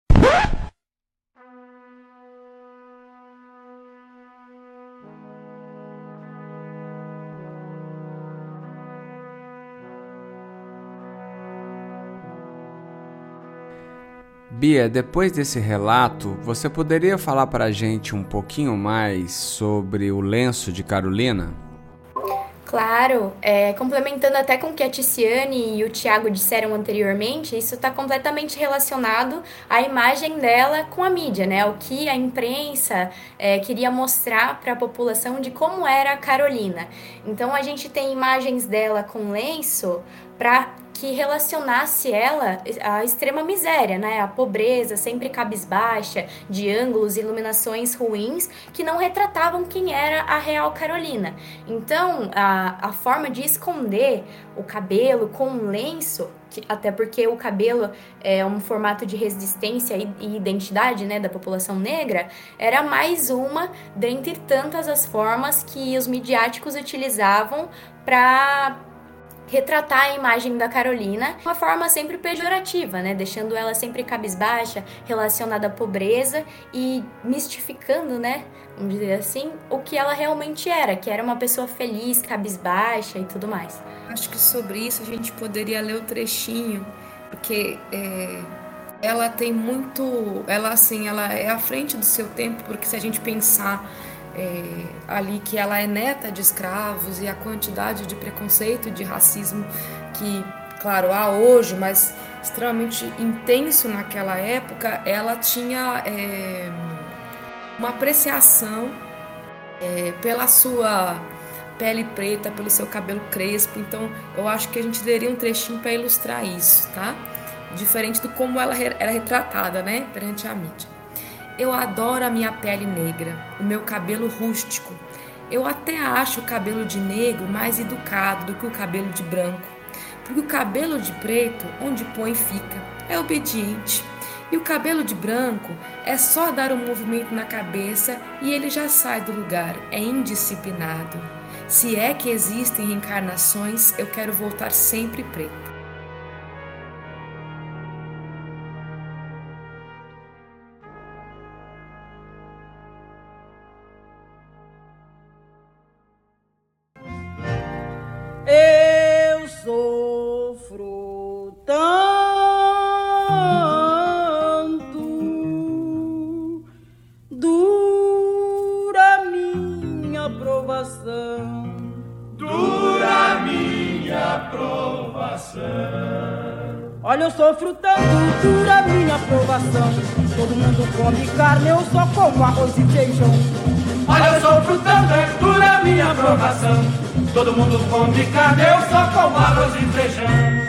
Bia, depois desse relato, você poderia falar para a gente um pouquinho mais sobre o lenço de Carolina? Claro, complementando até com o que a Ticiane e o Tiago disseram anteriormente, isso está completamente relacionado à imagem dela com a mídia, né? O que a imprensa queria mostrar para a população de como era a Carolina. Então a gente tem imagens dela com lenço para que relacionasse ela à extrema miséria, né? A pobreza, sempre cabisbaixa, de ângulos, iluminações ruins, que não retratavam quem era a real Carolina. Então, a forma de esconder o cabelo com um lenço, até porque o cabelo é um formato de resistência e identidade, né, da população negra, era mais uma dentre tantas as formas que os midiáticos utilizavam para retratar a imagem da Carolina de uma forma sempre pejorativa, né? Deixando ela sempre cabisbaixa, relacionada à pobreza e mistificando, né? Vamos dizer assim, o que ela realmente era, que era uma pessoa feliz, cabisbaixa e tudo mais. Acho que sobre isso a gente poderia ler o trechinho, porque ela tem muito... Ela é à frente do seu tempo, porque se a gente pensar... ali que ela é neta de escravos e a quantidade de preconceito e de racismo que, claro, há hoje, mas extremamente intenso naquela época, ela tinha uma apreciação pela sua pele preta, pelo seu cabelo crespo. Então eu acho que a gente daria um trechinho para ilustrar isso, tá? Diferente do como ela era retratada, né, perante a mídia. Eu adoro a minha pele negra, o meu cabelo rústico. Eu até acho o cabelo de negro mais educado do que o cabelo de branco, porque o cabelo de preto, onde põe, fica, é obediente. E o cabelo de branco é só dar um movimento na cabeça e ele já sai do lugar, é indisciplinado. Se é que existem reencarnações, eu quero voltar sempre preto. Olha, eu sofro tanto, dura minha provação. Todo mundo come carne, eu só como arroz e feijão. Olha, eu sofro tanto, dura minha provação. Todo mundo come carne, eu só como arroz e feijão.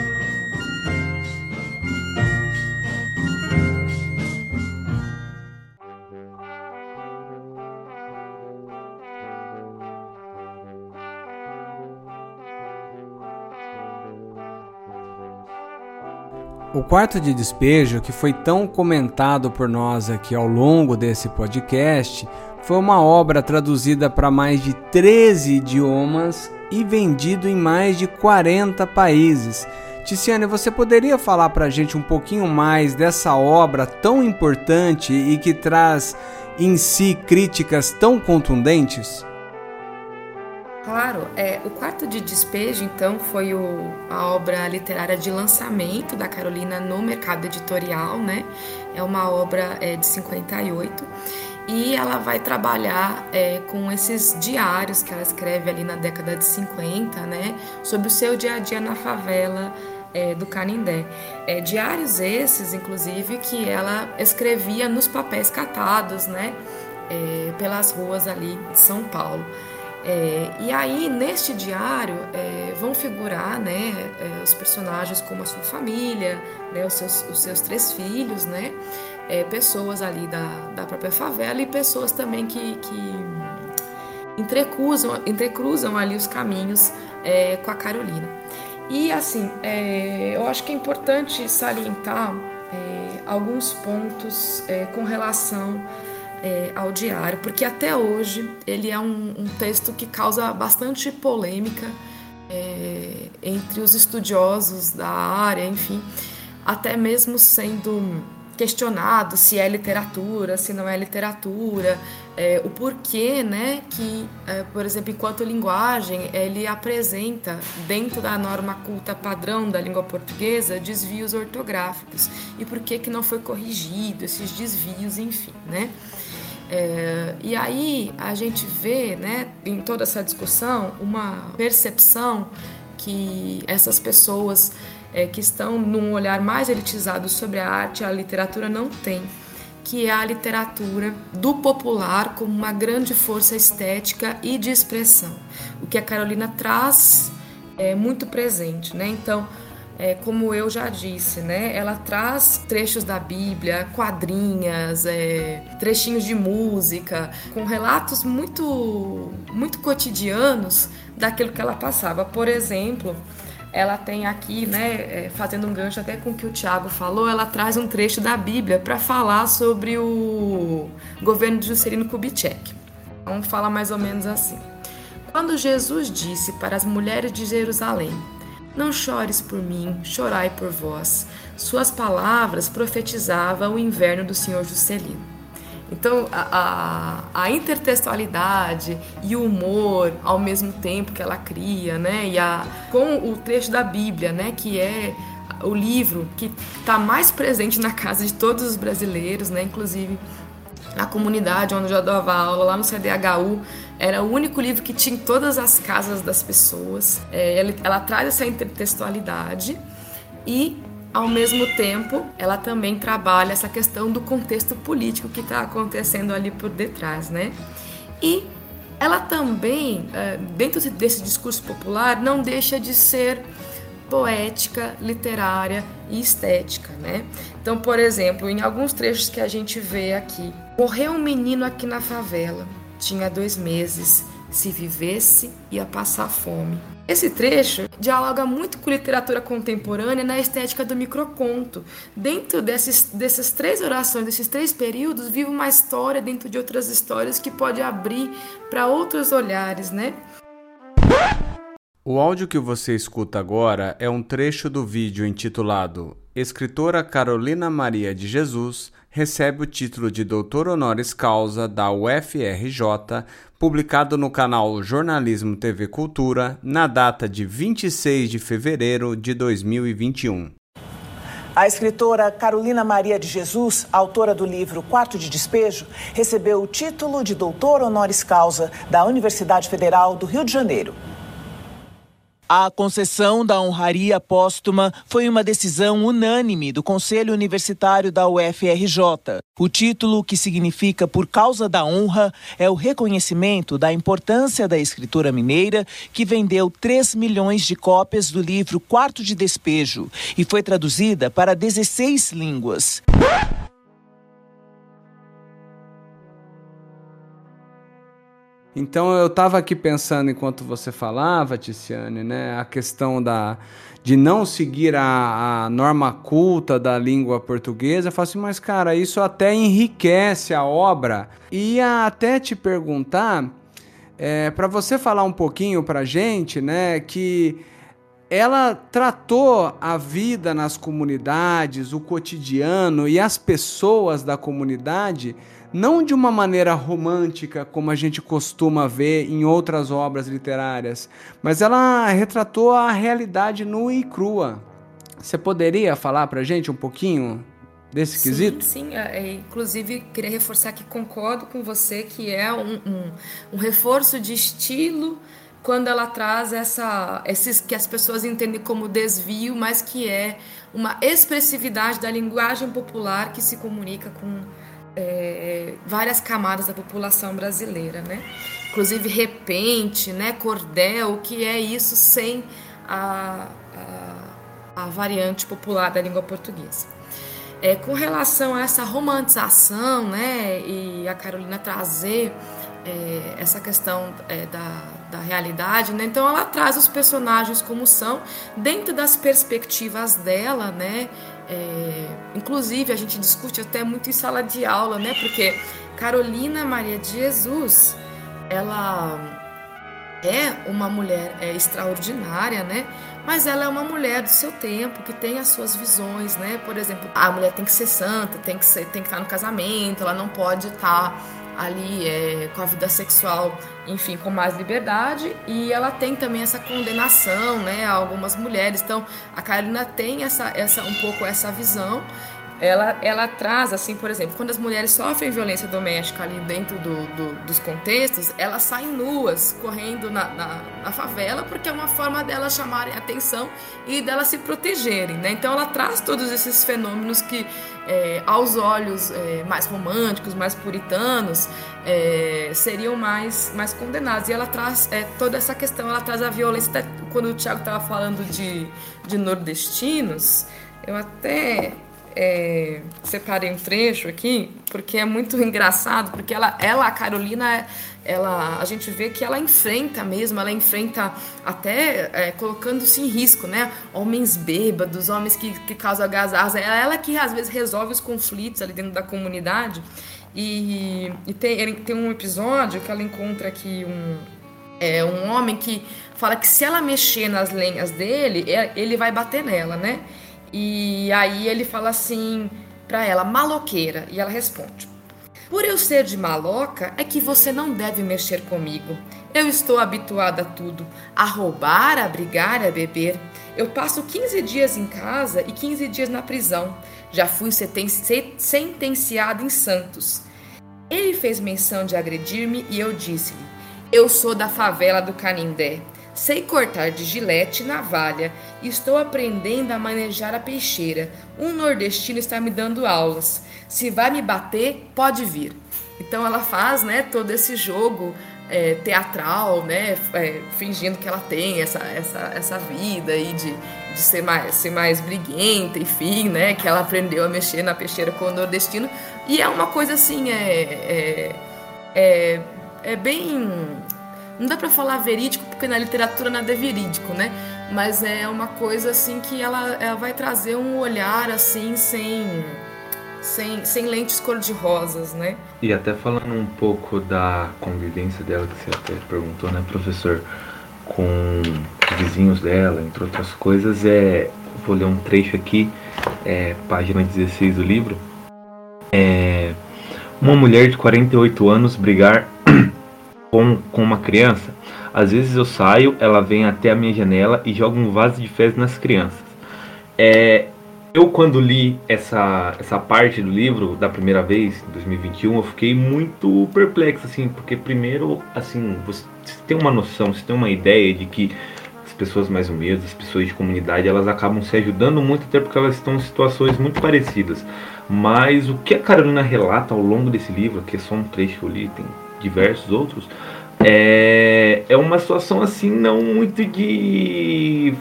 O Quarto de Despejo, que foi tão comentado por nós aqui ao longo desse podcast, foi uma obra traduzida para mais de 13 idiomas e vendido em mais de 40 países. Ticiane, você poderia falar para a gente um pouquinho mais dessa obra tão importante e que traz em si críticas tão contundentes? Claro, o Quarto de Despejo, então, foi a obra literária de lançamento da Carolina no mercado editorial, né? É uma obra de 58 e ela vai trabalhar com esses diários que ela escreve ali na década de 50, né, sobre o seu dia a dia na favela do Canindé. Diários esses, inclusive, que ela escrevia nos papéis catados, né, pelas ruas ali de São Paulo. E aí, neste diário, vão figurar, né, os personagens como a sua família, né, os seus 3 filhos, né, pessoas ali da própria favela e pessoas também que entrecruzam ali os caminhos com a Carolina. E assim, eu acho que é importante salientar alguns pontos com relação ao diário, porque até hoje ele é um texto que causa bastante polêmica entre os estudiosos da área, enfim, até mesmo sendo questionado se é literatura, se não é literatura, o porquê, né, que, por exemplo, enquanto linguagem, ele apresenta, dentro da norma culta padrão da língua portuguesa, desvios ortográficos, e por que que não foi corrigido esses desvios, enfim, né. E aí a gente vê, né, em toda essa discussão, uma percepção que essas pessoas que estão num olhar mais elitizado sobre a arte e a literatura não têm, que é a literatura do popular como uma grande força estética e de expressão, o que a Carolina traz muito presente, né? Então, como eu já disse, né, ela traz trechos da Bíblia, quadrinhas, trechinhos de música, com relatos muito, muito cotidianos daquilo que ela passava. Por exemplo, ela tem aqui, né, fazendo um gancho até com o que o Tiago falou, ela traz um trecho da Bíblia para falar sobre o governo de Juscelino Kubitschek. Então fala mais ou menos assim: quando Jesus disse para as mulheres de Jerusalém, não chores por mim, chorai por vós. Suas palavras profetizavam o inverno do Senhor Juscelino. Então, a intertextualidade e o humor, ao mesmo tempo que ela cria, né? E com o trecho da Bíblia, né? Que é o livro que está mais presente na casa de todos os brasileiros, né? Inclusive, na comunidade onde eu dava aula, lá no CDHU, era o único livro que tinha em todas as casas das pessoas. Ela traz essa intertextualidade e, ao mesmo tempo, ela também trabalha essa questão do contexto político que está acontecendo ali por detrás, né? E ela também, dentro desse discurso popular, não deixa de ser poética, literária e estética, né? Então, por exemplo, em alguns trechos que a gente vê aqui, morreu um menino aqui na favela. Tinha 2 meses, se vivesse, ia passar fome. Esse trecho dialoga muito com literatura contemporânea na estética do microconto. Dentro dessas 3 orações, desses 3 períodos, vive uma história dentro de outras histórias que pode abrir para outros olhares, né? O áudio que você escuta agora é um trecho do vídeo intitulado Escritora Carolina Maria de Jesus recebe o título de Doutor Honoris Causa da UFRJ, publicado no canal Jornalismo TV Cultura, na data de 26 de fevereiro de 2021. A escritora Carolina Maria de Jesus, autora do livro Quarto de Despejo, recebeu o título de Doutor Honoris Causa da Universidade Federal do Rio de Janeiro. A concessão da honraria póstuma foi uma decisão unânime do Conselho Universitário da UFRJ. O título, que significa Por Causa da Honra, é o reconhecimento da importância da escritora mineira, que vendeu 3 milhões de cópias do livro Quarto de Despejo e foi traduzida para 16 línguas. Então, eu estava aqui pensando, enquanto você falava, Ticiane, né, a questão de não seguir a norma culta da língua portuguesa. Eu falo assim, mas, cara, isso até enriquece a obra. E até te perguntar, para você falar um pouquinho para a gente, né, que ela tratou a vida nas comunidades, o cotidiano e as pessoas da comunidade, não de uma maneira romântica, como a gente costuma ver em outras obras literárias, mas ela retratou a realidade nua e crua. Você poderia falar pra gente um pouquinho? desse quesito? Sim, inclusive queria reforçar que concordo com você que é um reforço de estilo quando ela traz esses que as pessoas entendem como desvio, mas que é uma expressividade da linguagem popular que se comunica com várias camadas da população brasileira, né? Inclusive repente, né, cordel, o que é isso sem a variante popular da língua portuguesa. Com relação a essa romantização, né, e a Carolina trazer essa questão da realidade, né? Então ela traz os personagens como são, dentro das perspectivas dela, né? Inclusive a gente discute até muito em sala de aula, né? Porque Carolina Maria de Jesus, ela é uma mulher extraordinária, né? Mas ela é uma mulher do seu tempo, que tem as suas visões, né? Por exemplo, a mulher tem que ser santa, tem que estar no casamento, ela não pode estar ali com a vida sexual, enfim, com mais liberdade, e ela tem também essa condenação, né, a algumas mulheres. Então a Carolina tem um pouco essa visão. Ela traz, assim, por exemplo, quando as mulheres sofrem violência doméstica ali dentro dos contextos, elas saem nuas, correndo na favela, porque é uma forma delas chamarem atenção e delas se protegerem, né? Então ela traz todos esses fenômenos que, aos olhos mais românticos, mais puritanos, seriam mais condenados. E ela traz toda essa questão, ela traz a violência. Até quando o Tiago estava falando de nordestinos, eu até... separei um trecho aqui, porque é muito engraçado, porque a Carolina, a gente vê que ela enfrenta mesmo, ela enfrenta até colocando-se em risco, né? Homens bêbados, homens que causam algazarras, ela que às vezes resolve os conflitos ali dentro da comunidade, e tem um episódio que ela encontra aqui um homem que fala que se ela mexer nas lenhas dele, ele vai bater nela, né? E aí ele fala assim pra ela, maloqueira, e ela responde: por eu ser de maloca é que você não deve mexer comigo. Eu estou habituada a tudo, a roubar, a brigar, a beber. Eu passo 15 dias em casa e 15 dias na prisão. Já fui sentenciada em Santos. Ele fez menção de agredir-me e eu disse-lhe: eu sou da favela do Canindé. Sei cortar de gilete e navalha. Estou aprendendo a manejar a peixeira. Um nordestino está me dando aulas. Se vai me bater, pode vir. Então ela faz, né, todo esse jogo teatral, né, fingindo que ela tem essa vida aí de ser mais briguenta, enfim, né, que ela aprendeu a mexer na peixeira com o nordestino. E é uma coisa assim, bem... Não dá pra falar verídico, porque na literatura nada é verídico, né? Mas é uma coisa, assim, que ela vai trazer um olhar, assim, sem lentes cor-de-rosas, né? E até falando um pouco da convivência dela, que você até perguntou, né, professor, com vizinhos dela, entre outras coisas, vou ler um trecho aqui, página 16 do livro. Uma mulher de 48 anos brigar... com uma criança. Às vezes eu saio, ela vem até a minha janela e joga um vaso de fezes nas crianças. Eu quando li essa parte do livro da primeira vez, em 2021, eu fiquei muito perplexo, assim, porque primeiro, assim, você tem uma noção, você tem uma ideia de que as pessoas mais humildes, as pessoas de comunidade, elas acabam se ajudando muito, até porque elas estão em situações muito parecidas. Mas o que a Carolina relata ao longo desse livro, que é só um trecho que eu li, tem diversos outros, é uma situação assim, não muito de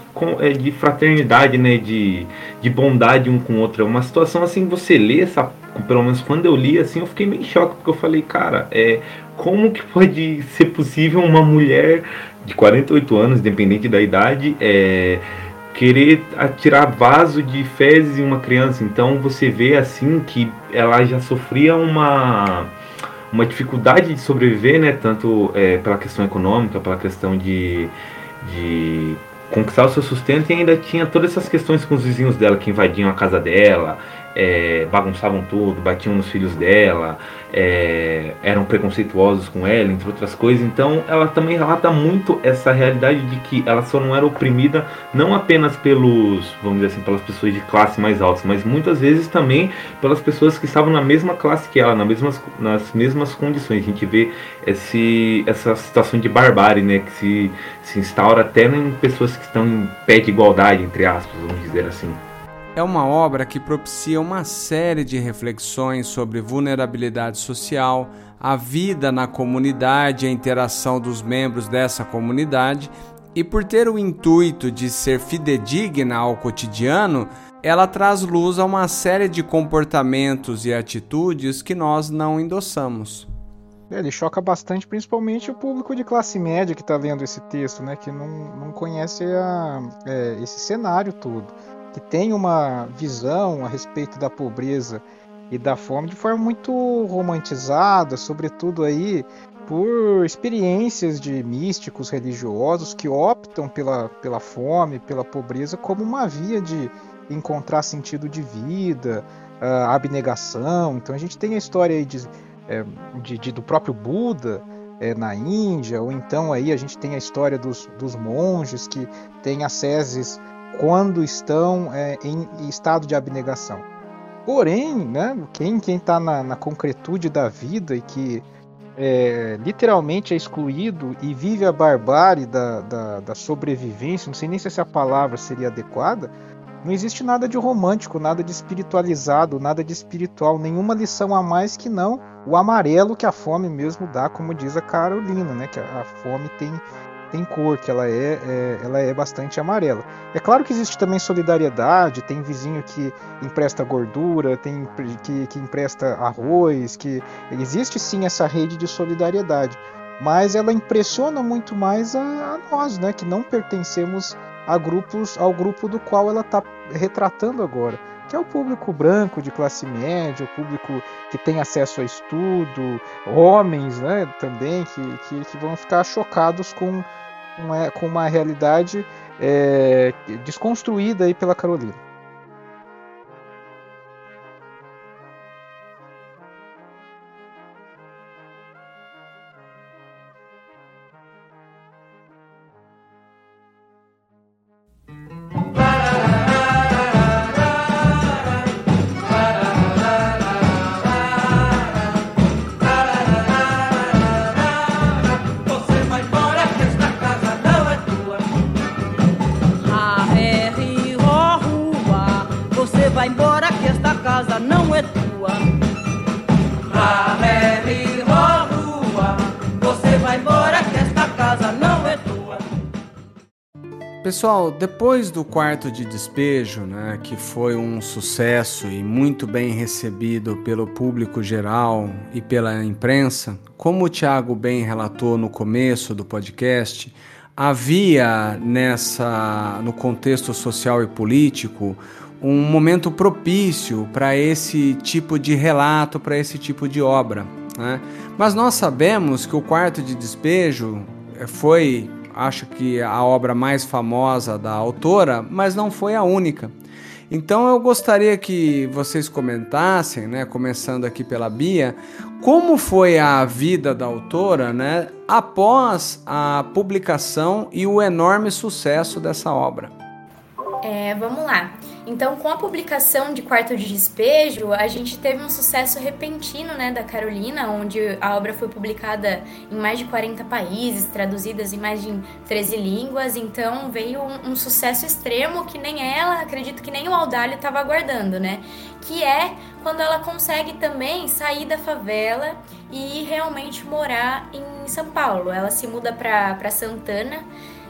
fraternidade, né, de bondade um com o outro. É uma situação assim, você lê essa, pelo menos quando eu li, assim, eu fiquei meio em choque, porque eu falei, cara, como que pode ser possível uma mulher de 48 anos, independente da idade, querer atirar vaso de fezes em uma criança? Então você vê assim que ela já sofria uma dificuldade de sobreviver, né, tanto pela questão econômica, pela questão de conquistar o seu sustento, e ainda tinha todas essas questões com os vizinhos dela que invadiam a casa dela, bagunçavam tudo, batiam nos filhos dela, eram preconceituosos com ela, entre outras coisas. Então ela também relata muito essa realidade de que ela só não era oprimida não apenas pelos, vamos dizer assim, pelas pessoas de classe mais altas, mas muitas vezes também pelas pessoas que estavam na mesma classe que ela, nas mesmas condições. A gente vê essa situação de barbárie, né, que se instaura até em pessoas que estão em pé de igualdade, entre aspas, vamos dizer assim. É uma obra que propicia uma série de reflexões sobre vulnerabilidade social, a vida na comunidade, a interação dos membros dessa comunidade, e por ter o intuito de ser fidedigna ao cotidiano, ela traz luz a uma série de comportamentos e atitudes que nós não endossamos. Ele choca bastante, principalmente o público de classe média que está lendo esse texto, né, que não conhece esse cenário todo, que tem uma visão a respeito da pobreza e da fome de forma muito romantizada, sobretudo aí por experiências de místicos religiosos que optam pela fome, pela pobreza como uma via de encontrar sentido de vida, abnegação. Então a gente tem a história aí do próprio Buda na Índia, ou então aí a gente tem a história dos monges que têm asceses quando estão em estado de abnegação. Porém, né, quem está na concretude da vida e que literalmente é excluído e vive a barbárie da sobrevivência, não sei nem se essa palavra seria adequada, não existe nada de romântico, nada de espiritualizado, nada de espiritual, nenhuma lição a mais que não o amarelo que a fome mesmo dá, como diz a Carolina, né? Que a fome tem cor, que ela é bastante amarela. É claro que existe também solidariedade, tem vizinho que empresta gordura, tem que empresta arroz, que existe sim essa rede de solidariedade, mas ela impressiona muito mais a nós, né? Que não pertencemos ao grupo do qual ela está retratando agora, que é o público branco de classe média, o público que tem acesso a estudo, homens, né, também, que vão ficar chocados com uma realidade desconstruída aí pela Carolina. Pessoal, depois do Quarto de Despejo, né, que foi um sucesso e muito bem recebido pelo público geral e pela imprensa, como o Tiago bem relatou no começo do podcast, havia no contexto social e político um momento propício para esse tipo de relato, para esse tipo de obra, né? Mas nós sabemos que o Quarto de Despejo foi, acho que, a obra mais famosa da autora, mas não foi a única. Então eu gostaria que vocês comentassem, né, começando aqui pela Bia, como foi a vida da autora, né, após a publicação e o enorme sucesso dessa obra. Vamos lá. Então, com a publicação de Quarto de Despejo, a gente teve um sucesso repentino, né, da Carolina, onde a obra foi publicada em mais de 40 países, traduzidas em mais de 13 línguas, então veio um sucesso extremo que nem ela, acredito que nem o Audálio estava aguardando, né, que é quando ela consegue também sair da favela e realmente morar em São Paulo. Ela se muda para Santana,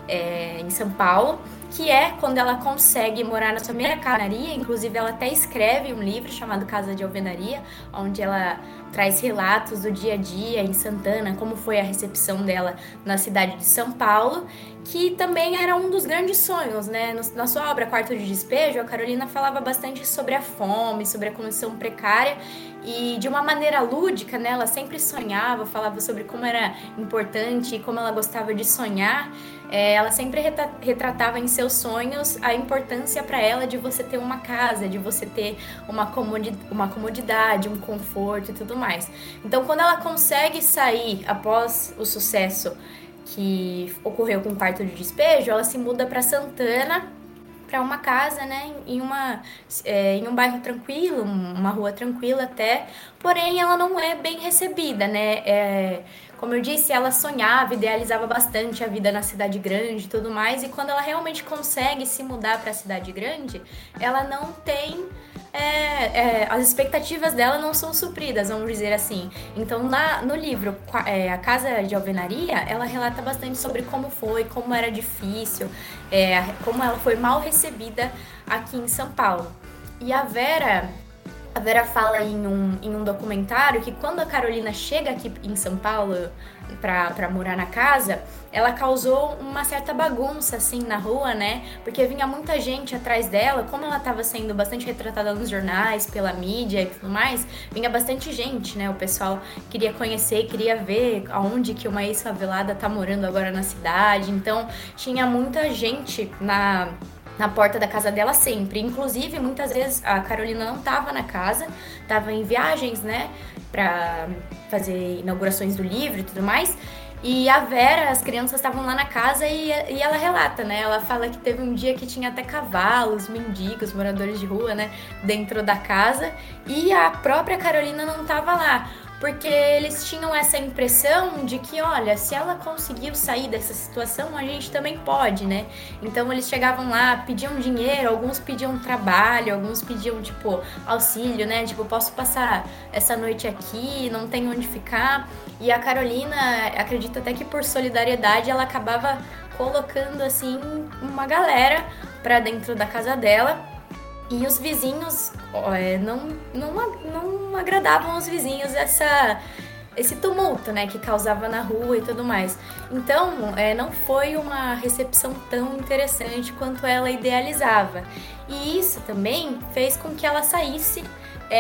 em São Paulo, que é quando ela consegue morar na sua primeira alvenaria. Inclusive ela até escreve um livro chamado Casa de Alvenaria, onde ela traz relatos do dia a dia em Santana, como foi a recepção dela na cidade de São Paulo, que também era um dos grandes sonhos, né? Na sua obra Quarto de Despejo, a Carolina falava bastante sobre a fome, sobre a condição precária e de uma maneira lúdica, né? Ela sempre sonhava, falava sobre como era importante e como ela gostava de sonhar. Ela sempre retratava em seus sonhos a importância para ela de você ter uma casa, de você ter uma comodidade, um conforto e tudo mais. Então, quando ela consegue sair após o sucesso que ocorreu com o Quarto de Despejo, ela se muda para Santana, para uma casa, né, em um bairro tranquilo, uma rua tranquila até, porém ela não é bem recebida, né, como eu disse, ela sonhava, idealizava bastante a vida na cidade grande e tudo mais, e quando ela realmente consegue se mudar para a cidade grande, ela não tem... as expectativas dela não são supridas, vamos dizer assim. Então, no livro A Casa de Alvenaria, ela relata bastante sobre como foi, como era difícil, como ela foi mal recebida aqui em São Paulo. E a Vera fala em um documentário que quando a Carolina chega aqui em São Paulo para morar na casa, ela causou uma certa bagunça assim na rua, né? Porque vinha muita gente atrás dela, como ela estava sendo bastante retratada nos jornais, pela mídia e tudo mais, vinha bastante gente, né? O pessoal queria conhecer, queria ver aonde que uma ex-favelada tá morando agora na cidade. Então, tinha muita gente na porta da casa dela sempre. Inclusive, muitas vezes a Carolina não estava na casa, estava em viagens, né, para fazer inaugurações do livro e tudo mais. E a Vera, as crianças estavam lá na casa e ela relata, né? Ela fala que teve um dia que tinha até cavalos, mendigos, moradores de rua, né, dentro da casa, e a própria Carolina não estava lá. Porque eles tinham essa impressão de que, olha, se ela conseguiu sair dessa situação, a gente também pode, né? Então eles chegavam lá, pediam dinheiro, alguns pediam trabalho, alguns pediam, tipo, auxílio, né? Tipo, posso passar essa noite aqui, não tenho onde ficar. E a Carolina, acredito até que por solidariedade, ela acabava colocando, assim, uma galera pra dentro da casa dela. E os vizinhos, não agradavam aos vizinhos esse tumulto, né, que causava na rua e tudo mais. Então, não foi uma recepção tão interessante quanto ela idealizava. E isso também fez com que ela saísse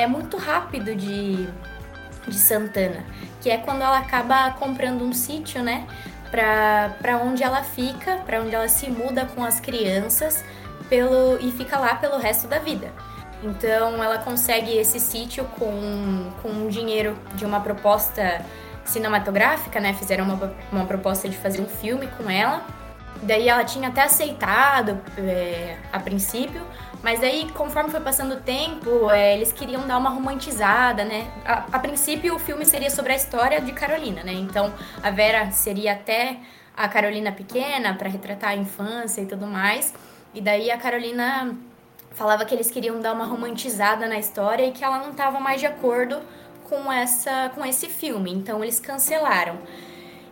muito rápido de Santana, que é quando ela acaba comprando um sítio, né, para onde ela fica, para onde ela se muda com as crianças, e fica lá pelo resto da vida. Então ela consegue esse sítio com dinheiro de uma proposta cinematográfica, né? Fizeram uma proposta de fazer um filme com ela. Daí ela tinha até aceitado a princípio, mas daí conforme foi passando o tempo, eles queriam dar uma romantizada, né? A princípio o filme seria sobre a história de Carolina, né? Então a Vera seria até a Carolina pequena para retratar a infância e tudo mais. E daí a Carolina falava que eles queriam dar uma romantizada na história e que ela não estava mais de acordo com esse filme, então eles cancelaram.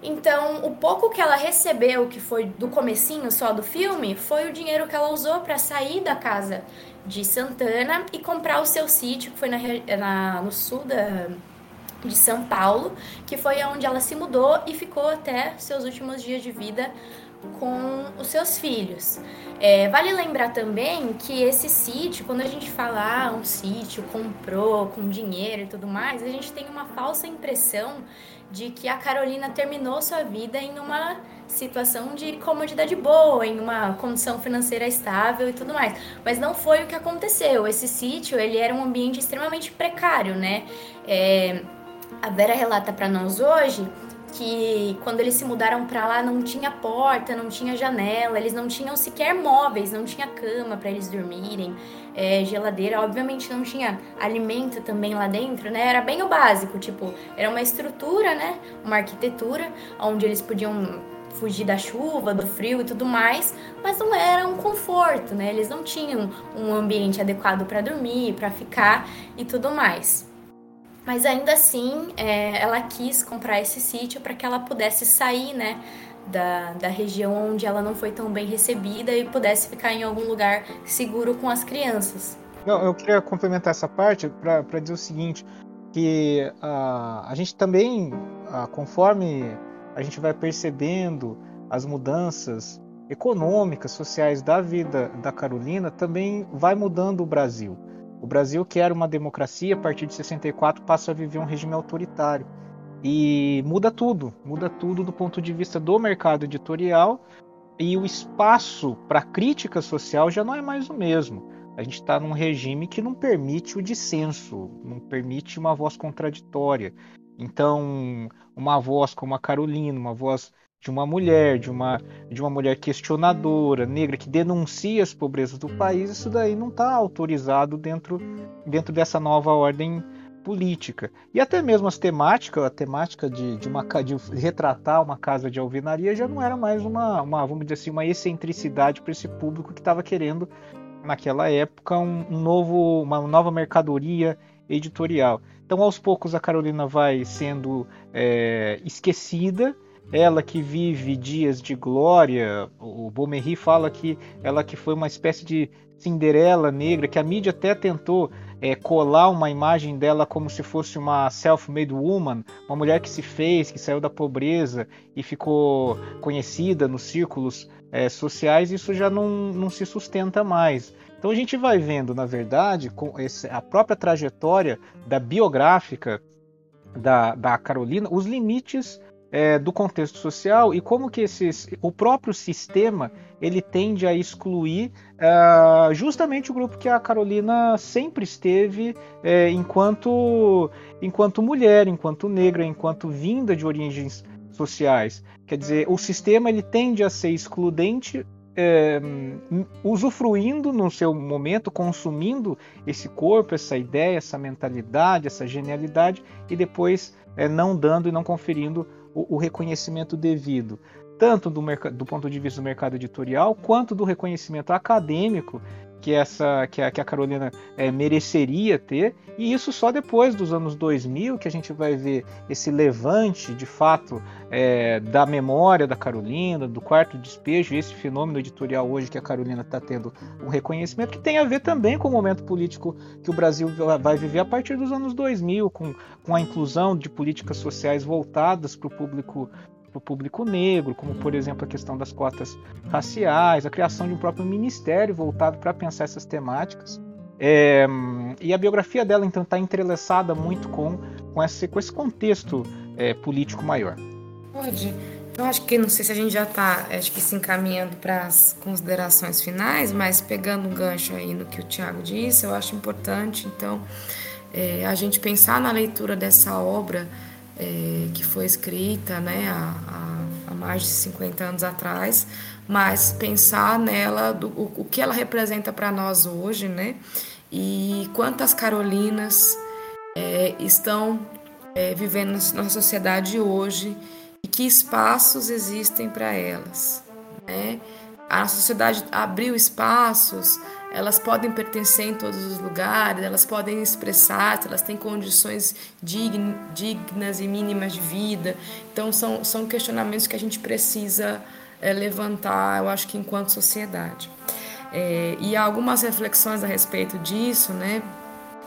Então, o pouco que ela recebeu, que foi do comecinho só do filme, foi o dinheiro que ela usou para sair da casa de Santana e comprar o seu sítio, que foi no sul de São Paulo, que foi onde ela se mudou e ficou até seus últimos dias de vida com os seus filhos. Vale lembrar também que esse sítio, quando a gente fala um sítio comprou com dinheiro e tudo mais, a gente tem uma falsa impressão de que a Carolina terminou sua vida em uma situação de comodidade boa, em uma condição financeira estável e tudo mais. Mas não foi o que aconteceu. Esse sítio, ele era um ambiente extremamente precário, né? A Vera relata para nós hoje que quando eles se mudaram para lá não tinha porta, não tinha janela, eles não tinham sequer móveis, não tinha cama para eles dormirem, geladeira, obviamente não tinha alimento também lá dentro, né? Era bem o básico, tipo, era uma estrutura, né? Uma arquitetura onde eles podiam fugir da chuva, do frio e tudo mais, mas não era um conforto, né? Eles não tinham um ambiente adequado para dormir, para ficar e tudo mais. Mas ainda assim, ela quis comprar esse sítio para que ela pudesse sair, né, da região onde ela não foi tão bem recebida e pudesse ficar em algum lugar seguro com as crianças. Eu queria complementar essa parte para dizer o seguinte, que a gente também, conforme a gente vai percebendo as mudanças econômicas, sociais da vida da Carolina também vai mudando o Brasil. O Brasil, que era uma democracia, a partir de 64 passa a viver um regime autoritário. E muda tudo do ponto de vista do mercado editorial, e o espaço para crítica social já não é mais o mesmo. A gente está num regime que não permite o dissenso, não permite uma voz contraditória. Então, uma voz como a Carolina, uma voz de uma mulher, de uma mulher questionadora, negra, que denuncia as pobrezas do país, isso daí não está autorizado dentro dessa nova ordem política. E até mesmo as temáticas, a temática de retratar uma casa de alvenaria já não era mais uma vamos dizer assim, uma excentricidade para esse público que estava querendo, naquela época, uma nova mercadoria editorial. Então, aos poucos, a Carolina vai sendo esquecida. Ela que vive dias de glória, o Boméry fala que ela que foi uma espécie de Cinderela negra, que a mídia até tentou colar uma imagem dela como se fosse uma self-made woman, uma mulher que se fez, que saiu da pobreza e ficou conhecida nos círculos sociais. Isso já não se sustenta mais. Então a gente vai vendo, na verdade, com a própria trajetória da biográfica da Carolina, os limites do contexto social e como que o próprio sistema ele tende a excluir justamente o grupo que a Carolina sempre esteve enquanto mulher, enquanto negra, enquanto vinda de origens sociais. Quer dizer, o sistema ele tende a ser excludente, usufruindo no seu momento, consumindo esse corpo, essa ideia, essa mentalidade, essa genialidade, e depois não dando e não conferindo o reconhecimento devido, tanto do ponto de vista do mercado editorial, quanto do reconhecimento acadêmico que a Carolina mereceria ter, e isso só depois dos anos 2000 que a gente vai ver esse levante, de fato, da memória da Carolina, do Quarto de Despejo, esse fenômeno editorial hoje que a Carolina está tendo um reconhecimento, que tem a ver também com o momento político que o Brasil vai viver a partir dos anos 2000, com a inclusão de políticas sociais voltadas para o público negro, como por exemplo a questão das cotas raciais, a criação de um próprio ministério voltado para pensar essas temáticas. E a biografia dela então está entrelaçada muito com esse contexto político maior. Eu acho que não sei se a gente já está, acho que se encaminhando para as considerações finais, mas pegando um gancho aí no que o Tiago disse, eu acho importante então a gente pensar na leitura dessa obra. Que foi escrita, né, há mais de 50 anos atrás, mas pensar nela, o que ela representa para nós hoje, né, e quantas Carolinas estão vivendo na sociedade hoje e que espaços existem para elas, né? A sociedade abriu espaços, elas podem pertencer em todos os lugares, elas podem expressar, elas têm condições dignas e mínimas de vida. Então, são questionamentos que a gente precisa levantar, eu acho que enquanto sociedade. E há algumas reflexões a respeito disso, né?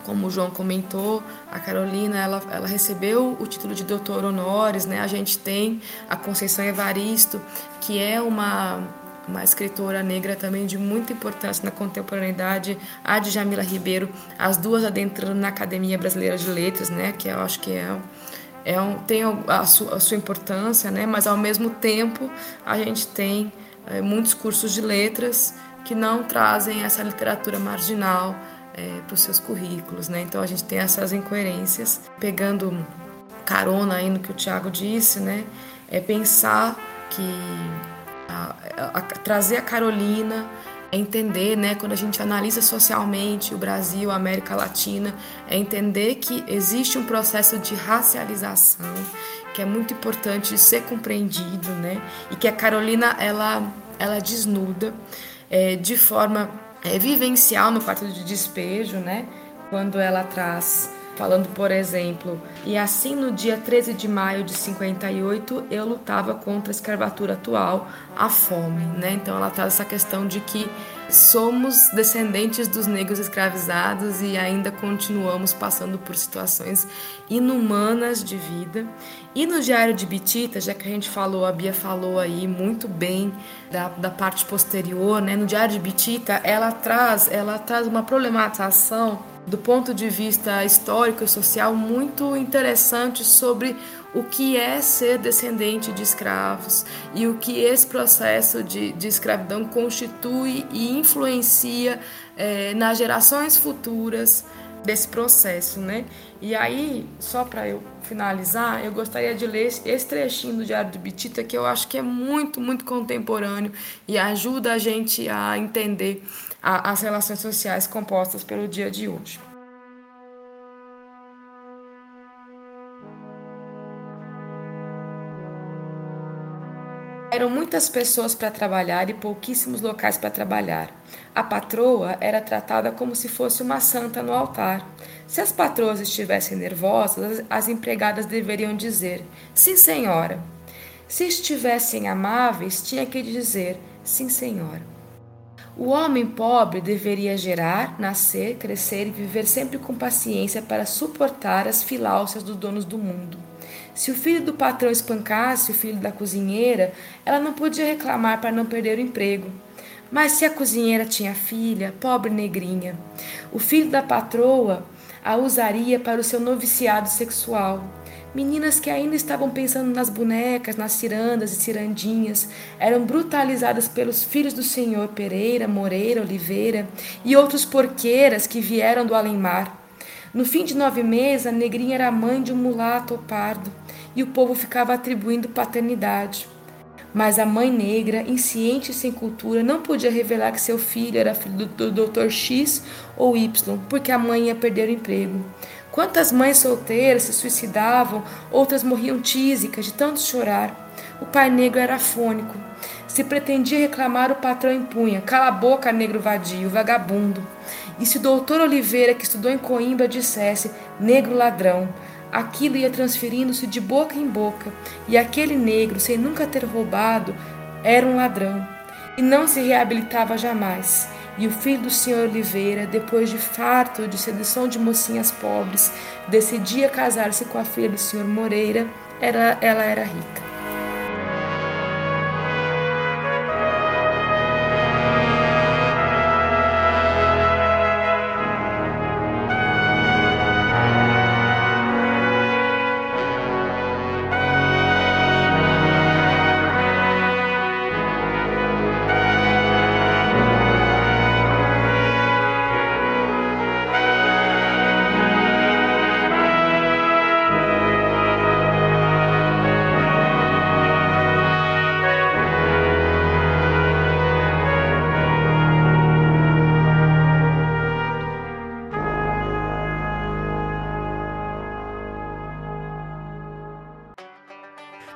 Como o João comentou, a Carolina ela recebeu o título de doutor honoris, né? A gente tem a Conceição Evaristo, que é uma escritora negra também de muita importância na contemporaneidade, a Djamila Ribeiro, as duas adentrando na Academia Brasileira de Letras, né, que eu acho que tem a sua importância, né, mas ao mesmo tempo a gente tem muitos cursos de letras que não trazem essa literatura marginal para os seus currículos, né, então a gente tem essas incoerências. Pegando carona aí no que o Tiago disse, né, pensar que trazer a Carolina, entender, né, quando a gente analisa socialmente o Brasil, a América Latina, entender que existe um processo de racialização que é muito importante de ser compreendido, né, e que a Carolina ela desnuda de forma vivencial no Quarto de Despejo, né, quando ela traz, falando, por exemplo, e assim no dia 13 de maio de 58 eu lutava contra a escravatura atual, a fome, né? Então ela traz essa questão de que Somos descendentes dos negros escravizados e ainda continuamos passando por situações inumanas de vida. E no Diário de Bitita, já que a gente falou, a Bia falou aí muito bem da parte posterior, né? No Diário de Bitita, ela traz uma problematização do ponto de vista histórico e social muito interessante sobre o que é ser descendente de escravos e o que esse processo de escravidão constitui e influencia nas gerações futuras desse processo, né? E aí, só para eu finalizar, eu gostaria de ler esse trechinho do Diário de Bitita, que eu acho que é muito, muito contemporâneo e ajuda a gente a entender as relações sociais compostas pelo dia de hoje. Eram muitas pessoas para trabalhar e pouquíssimos locais para trabalhar. A patroa era tratada como se fosse uma santa no altar. Se as patroas estivessem nervosas, as empregadas deveriam dizer: "Sim, senhora". Se estivessem amáveis, tinha que dizer: "Sim, senhora". O homem pobre deveria gerar, nascer, crescer e viver sempre com paciência para suportar as filáucias dos donos do mundo. Se o filho do patrão espancasse o filho da cozinheira, ela não podia reclamar para não perder o emprego. Mas se a cozinheira tinha filha, pobre negrinha, o filho da patroa a usaria para o seu noviciado sexual. Meninas que ainda estavam pensando nas bonecas, nas cirandas e cirandinhas, eram brutalizadas pelos filhos do senhor Pereira, Moreira, Oliveira e outros porqueiras que vieram do além-mar. No fim de 9 meses, a negrinha era mãe de um mulato ou pardo, e o povo ficava atribuindo paternidade. Mas a mãe negra, insciente e sem cultura, não podia revelar que seu filho era filho do Dr. X ou Y, porque a mãe ia perder o emprego. Quantas mães solteiras se suicidavam, outras morriam tísicas de tanto chorar. O pai negro era afônico. Se pretendia reclamar, o patrão impunha: "Cala a boca, negro vadio, vagabundo". E se o doutor Oliveira, que estudou em Coimbra, dissesse: "Negro ladrão", aquilo ia transferindo-se de boca em boca, e aquele negro, sem nunca ter roubado, era um ladrão, e não se reabilitava jamais. E o filho do senhor Oliveira, depois de farto de sedução de mocinhas pobres, decidia casar-se com a filha do senhor Moreira, ela era rica.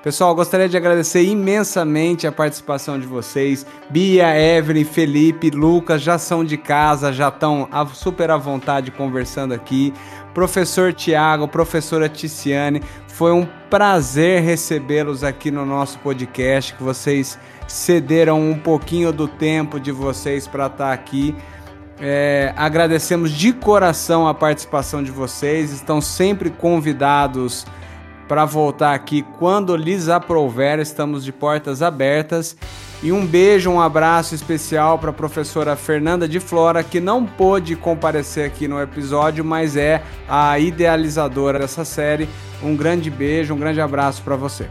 Pessoal, gostaria de agradecer imensamente a participação de vocês. Bia, Evelyn, Felipe, Lucas já são de casa, já estão super à vontade conversando aqui. Professor Tiago, professora Ticiane, foi um prazer recebê-los aqui no nosso podcast, que vocês cederam um pouquinho do tempo de vocês para estar aqui. Agradecemos de coração a participação de vocês, estão sempre convidados para voltar aqui quando lhes aprouver, estamos de portas abertas. E um beijo, um abraço especial para a professora Fernanda de Flora, que não pôde comparecer aqui no episódio, mas é a idealizadora dessa série. Um grande beijo, um grande abraço para você.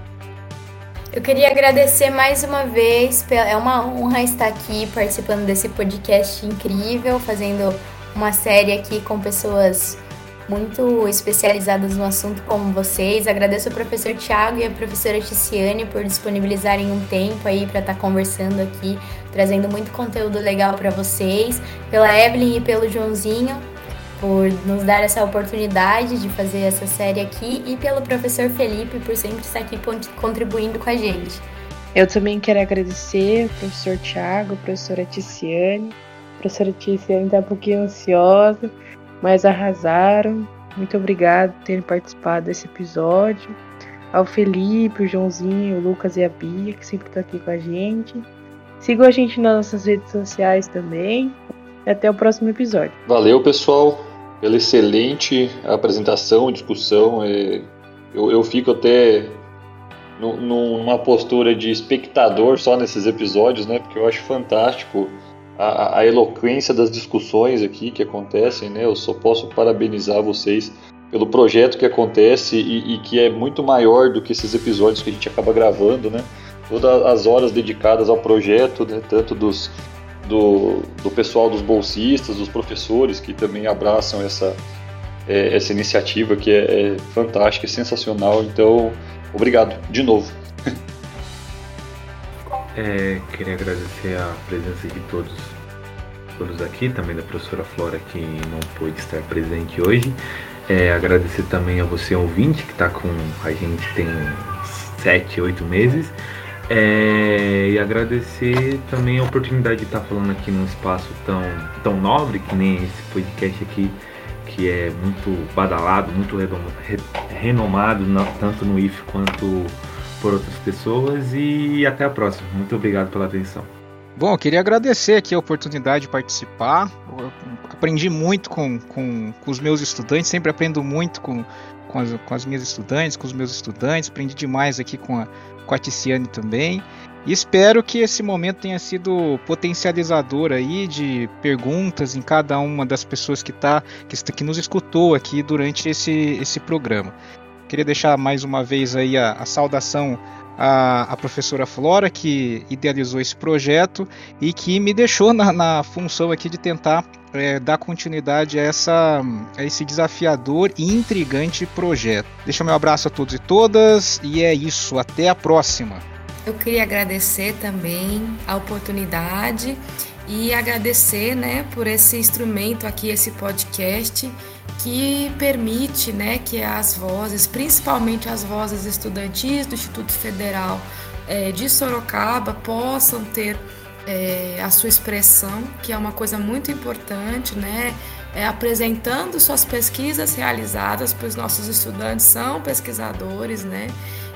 Eu queria agradecer mais uma vez, é uma honra estar aqui participando desse podcast incrível, fazendo uma série aqui com pessoas muito especializadas no assunto como vocês. Agradeço ao professor Tiago e à professora Ticiane por disponibilizarem um tempo aí para estar conversando aqui, trazendo muito conteúdo legal para vocês, pela Evelyn e pelo Joãozinho por nos dar essa oportunidade de fazer essa série aqui e pelo professor Felipe por sempre estar aqui contribuindo com a gente. Eu também quero agradecer ao professor Tiago, professora Ticiane. A professora Ticiane está um pouquinho ansiosa, mas arrasaram. Muito obrigado por terem participado desse episódio. Ao Felipe, o Joãozinho, o Lucas e a Bia, que sempre estão aqui com a gente. Sigam a gente nas nossas redes sociais também. Até o próximo episódio. Valeu, pessoal, pela excelente apresentação, discussão. Eu fico até numa postura de espectador só nesses episódios, né? Porque eu acho fantástico a eloquência das discussões aqui que acontecem, né? Eu só posso parabenizar vocês pelo projeto que acontece e que é muito maior do que esses episódios que a gente acaba gravando, né? Todas as horas dedicadas ao projeto, né? Tanto do pessoal dos bolsistas, dos professores que também abraçam essa iniciativa que é fantástica, é sensacional. Então, obrigado de novo. Queria agradecer a presença de todos aqui, também da professora Flora, que não pôde estar presente hoje. Agradecer também a você, ouvinte, que está com a gente tem 7-8 meses. E agradecer também a oportunidade de estar falando aqui num espaço tão nobre, que nem esse podcast aqui, que é muito badalado, muito renomado, tanto no IF quanto por outras pessoas. E até a próxima. Muito obrigado pela atenção. Bom, eu queria agradecer aqui a oportunidade de participar. Eu aprendi muito com os meus estudantes, sempre aprendo muito com as minhas estudantes, com os meus estudantes, aprendi demais aqui com a Ticiane também. E espero que esse momento tenha sido potencializador aí de perguntas em cada uma das pessoas que nos escutou aqui durante esse programa. Queria deixar mais uma vez aí a saudação a professora Flora, que idealizou esse projeto e que me deixou na função aqui de tentar dar continuidade a esse desafiador e intrigante projeto. Deixo meu abraço a todos e todas, e é isso, até a próxima. Eu queria agradecer também a oportunidade e agradecer, né, por esse instrumento aqui, esse podcast, que permite, né, que as vozes, principalmente as vozes estudantis do Instituto Federal de Sorocaba, possam ter a sua expressão, que é uma coisa muito importante, né, apresentando suas pesquisas realizadas, pois nossos estudantes são pesquisadores, né.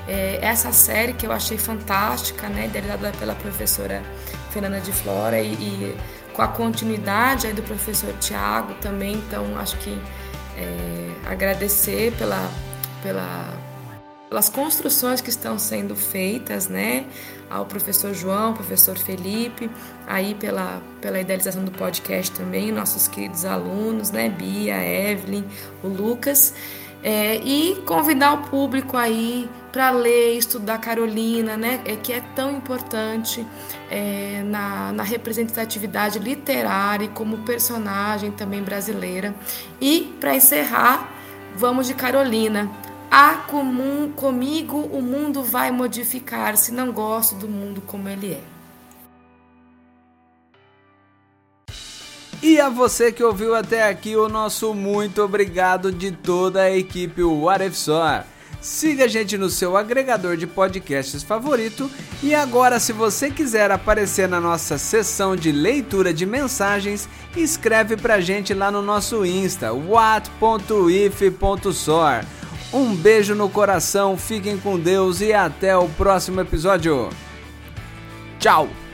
Essa série que eu achei fantástica, né, idealizada pela professora Fernanda de Flora e com a continuidade aí do professor Tiago também, então acho que agradecer pelas construções que estão sendo feitas, né, ao professor João, professor Felipe, aí pela idealização do podcast também, nossos queridos alunos, né, Bia, Evelyn, o Lucas, e convidar o público aí para ler, estudar Carolina, né, que é tão importante na representatividade literária e como personagem também brasileira. E, para encerrar, vamos de Carolina. Comigo o mundo vai modificar-se, não gosto do mundo como ele é. E a você que ouviu até aqui, o nosso muito obrigado de toda a equipe What If Só. Siga a gente no seu agregador de podcasts favorito. E agora, se você quiser aparecer na nossa sessão de leitura de mensagens, escreve pra gente lá no nosso Insta, what.if.sor. Um beijo no coração, fiquem com Deus e até o próximo episódio. Tchau!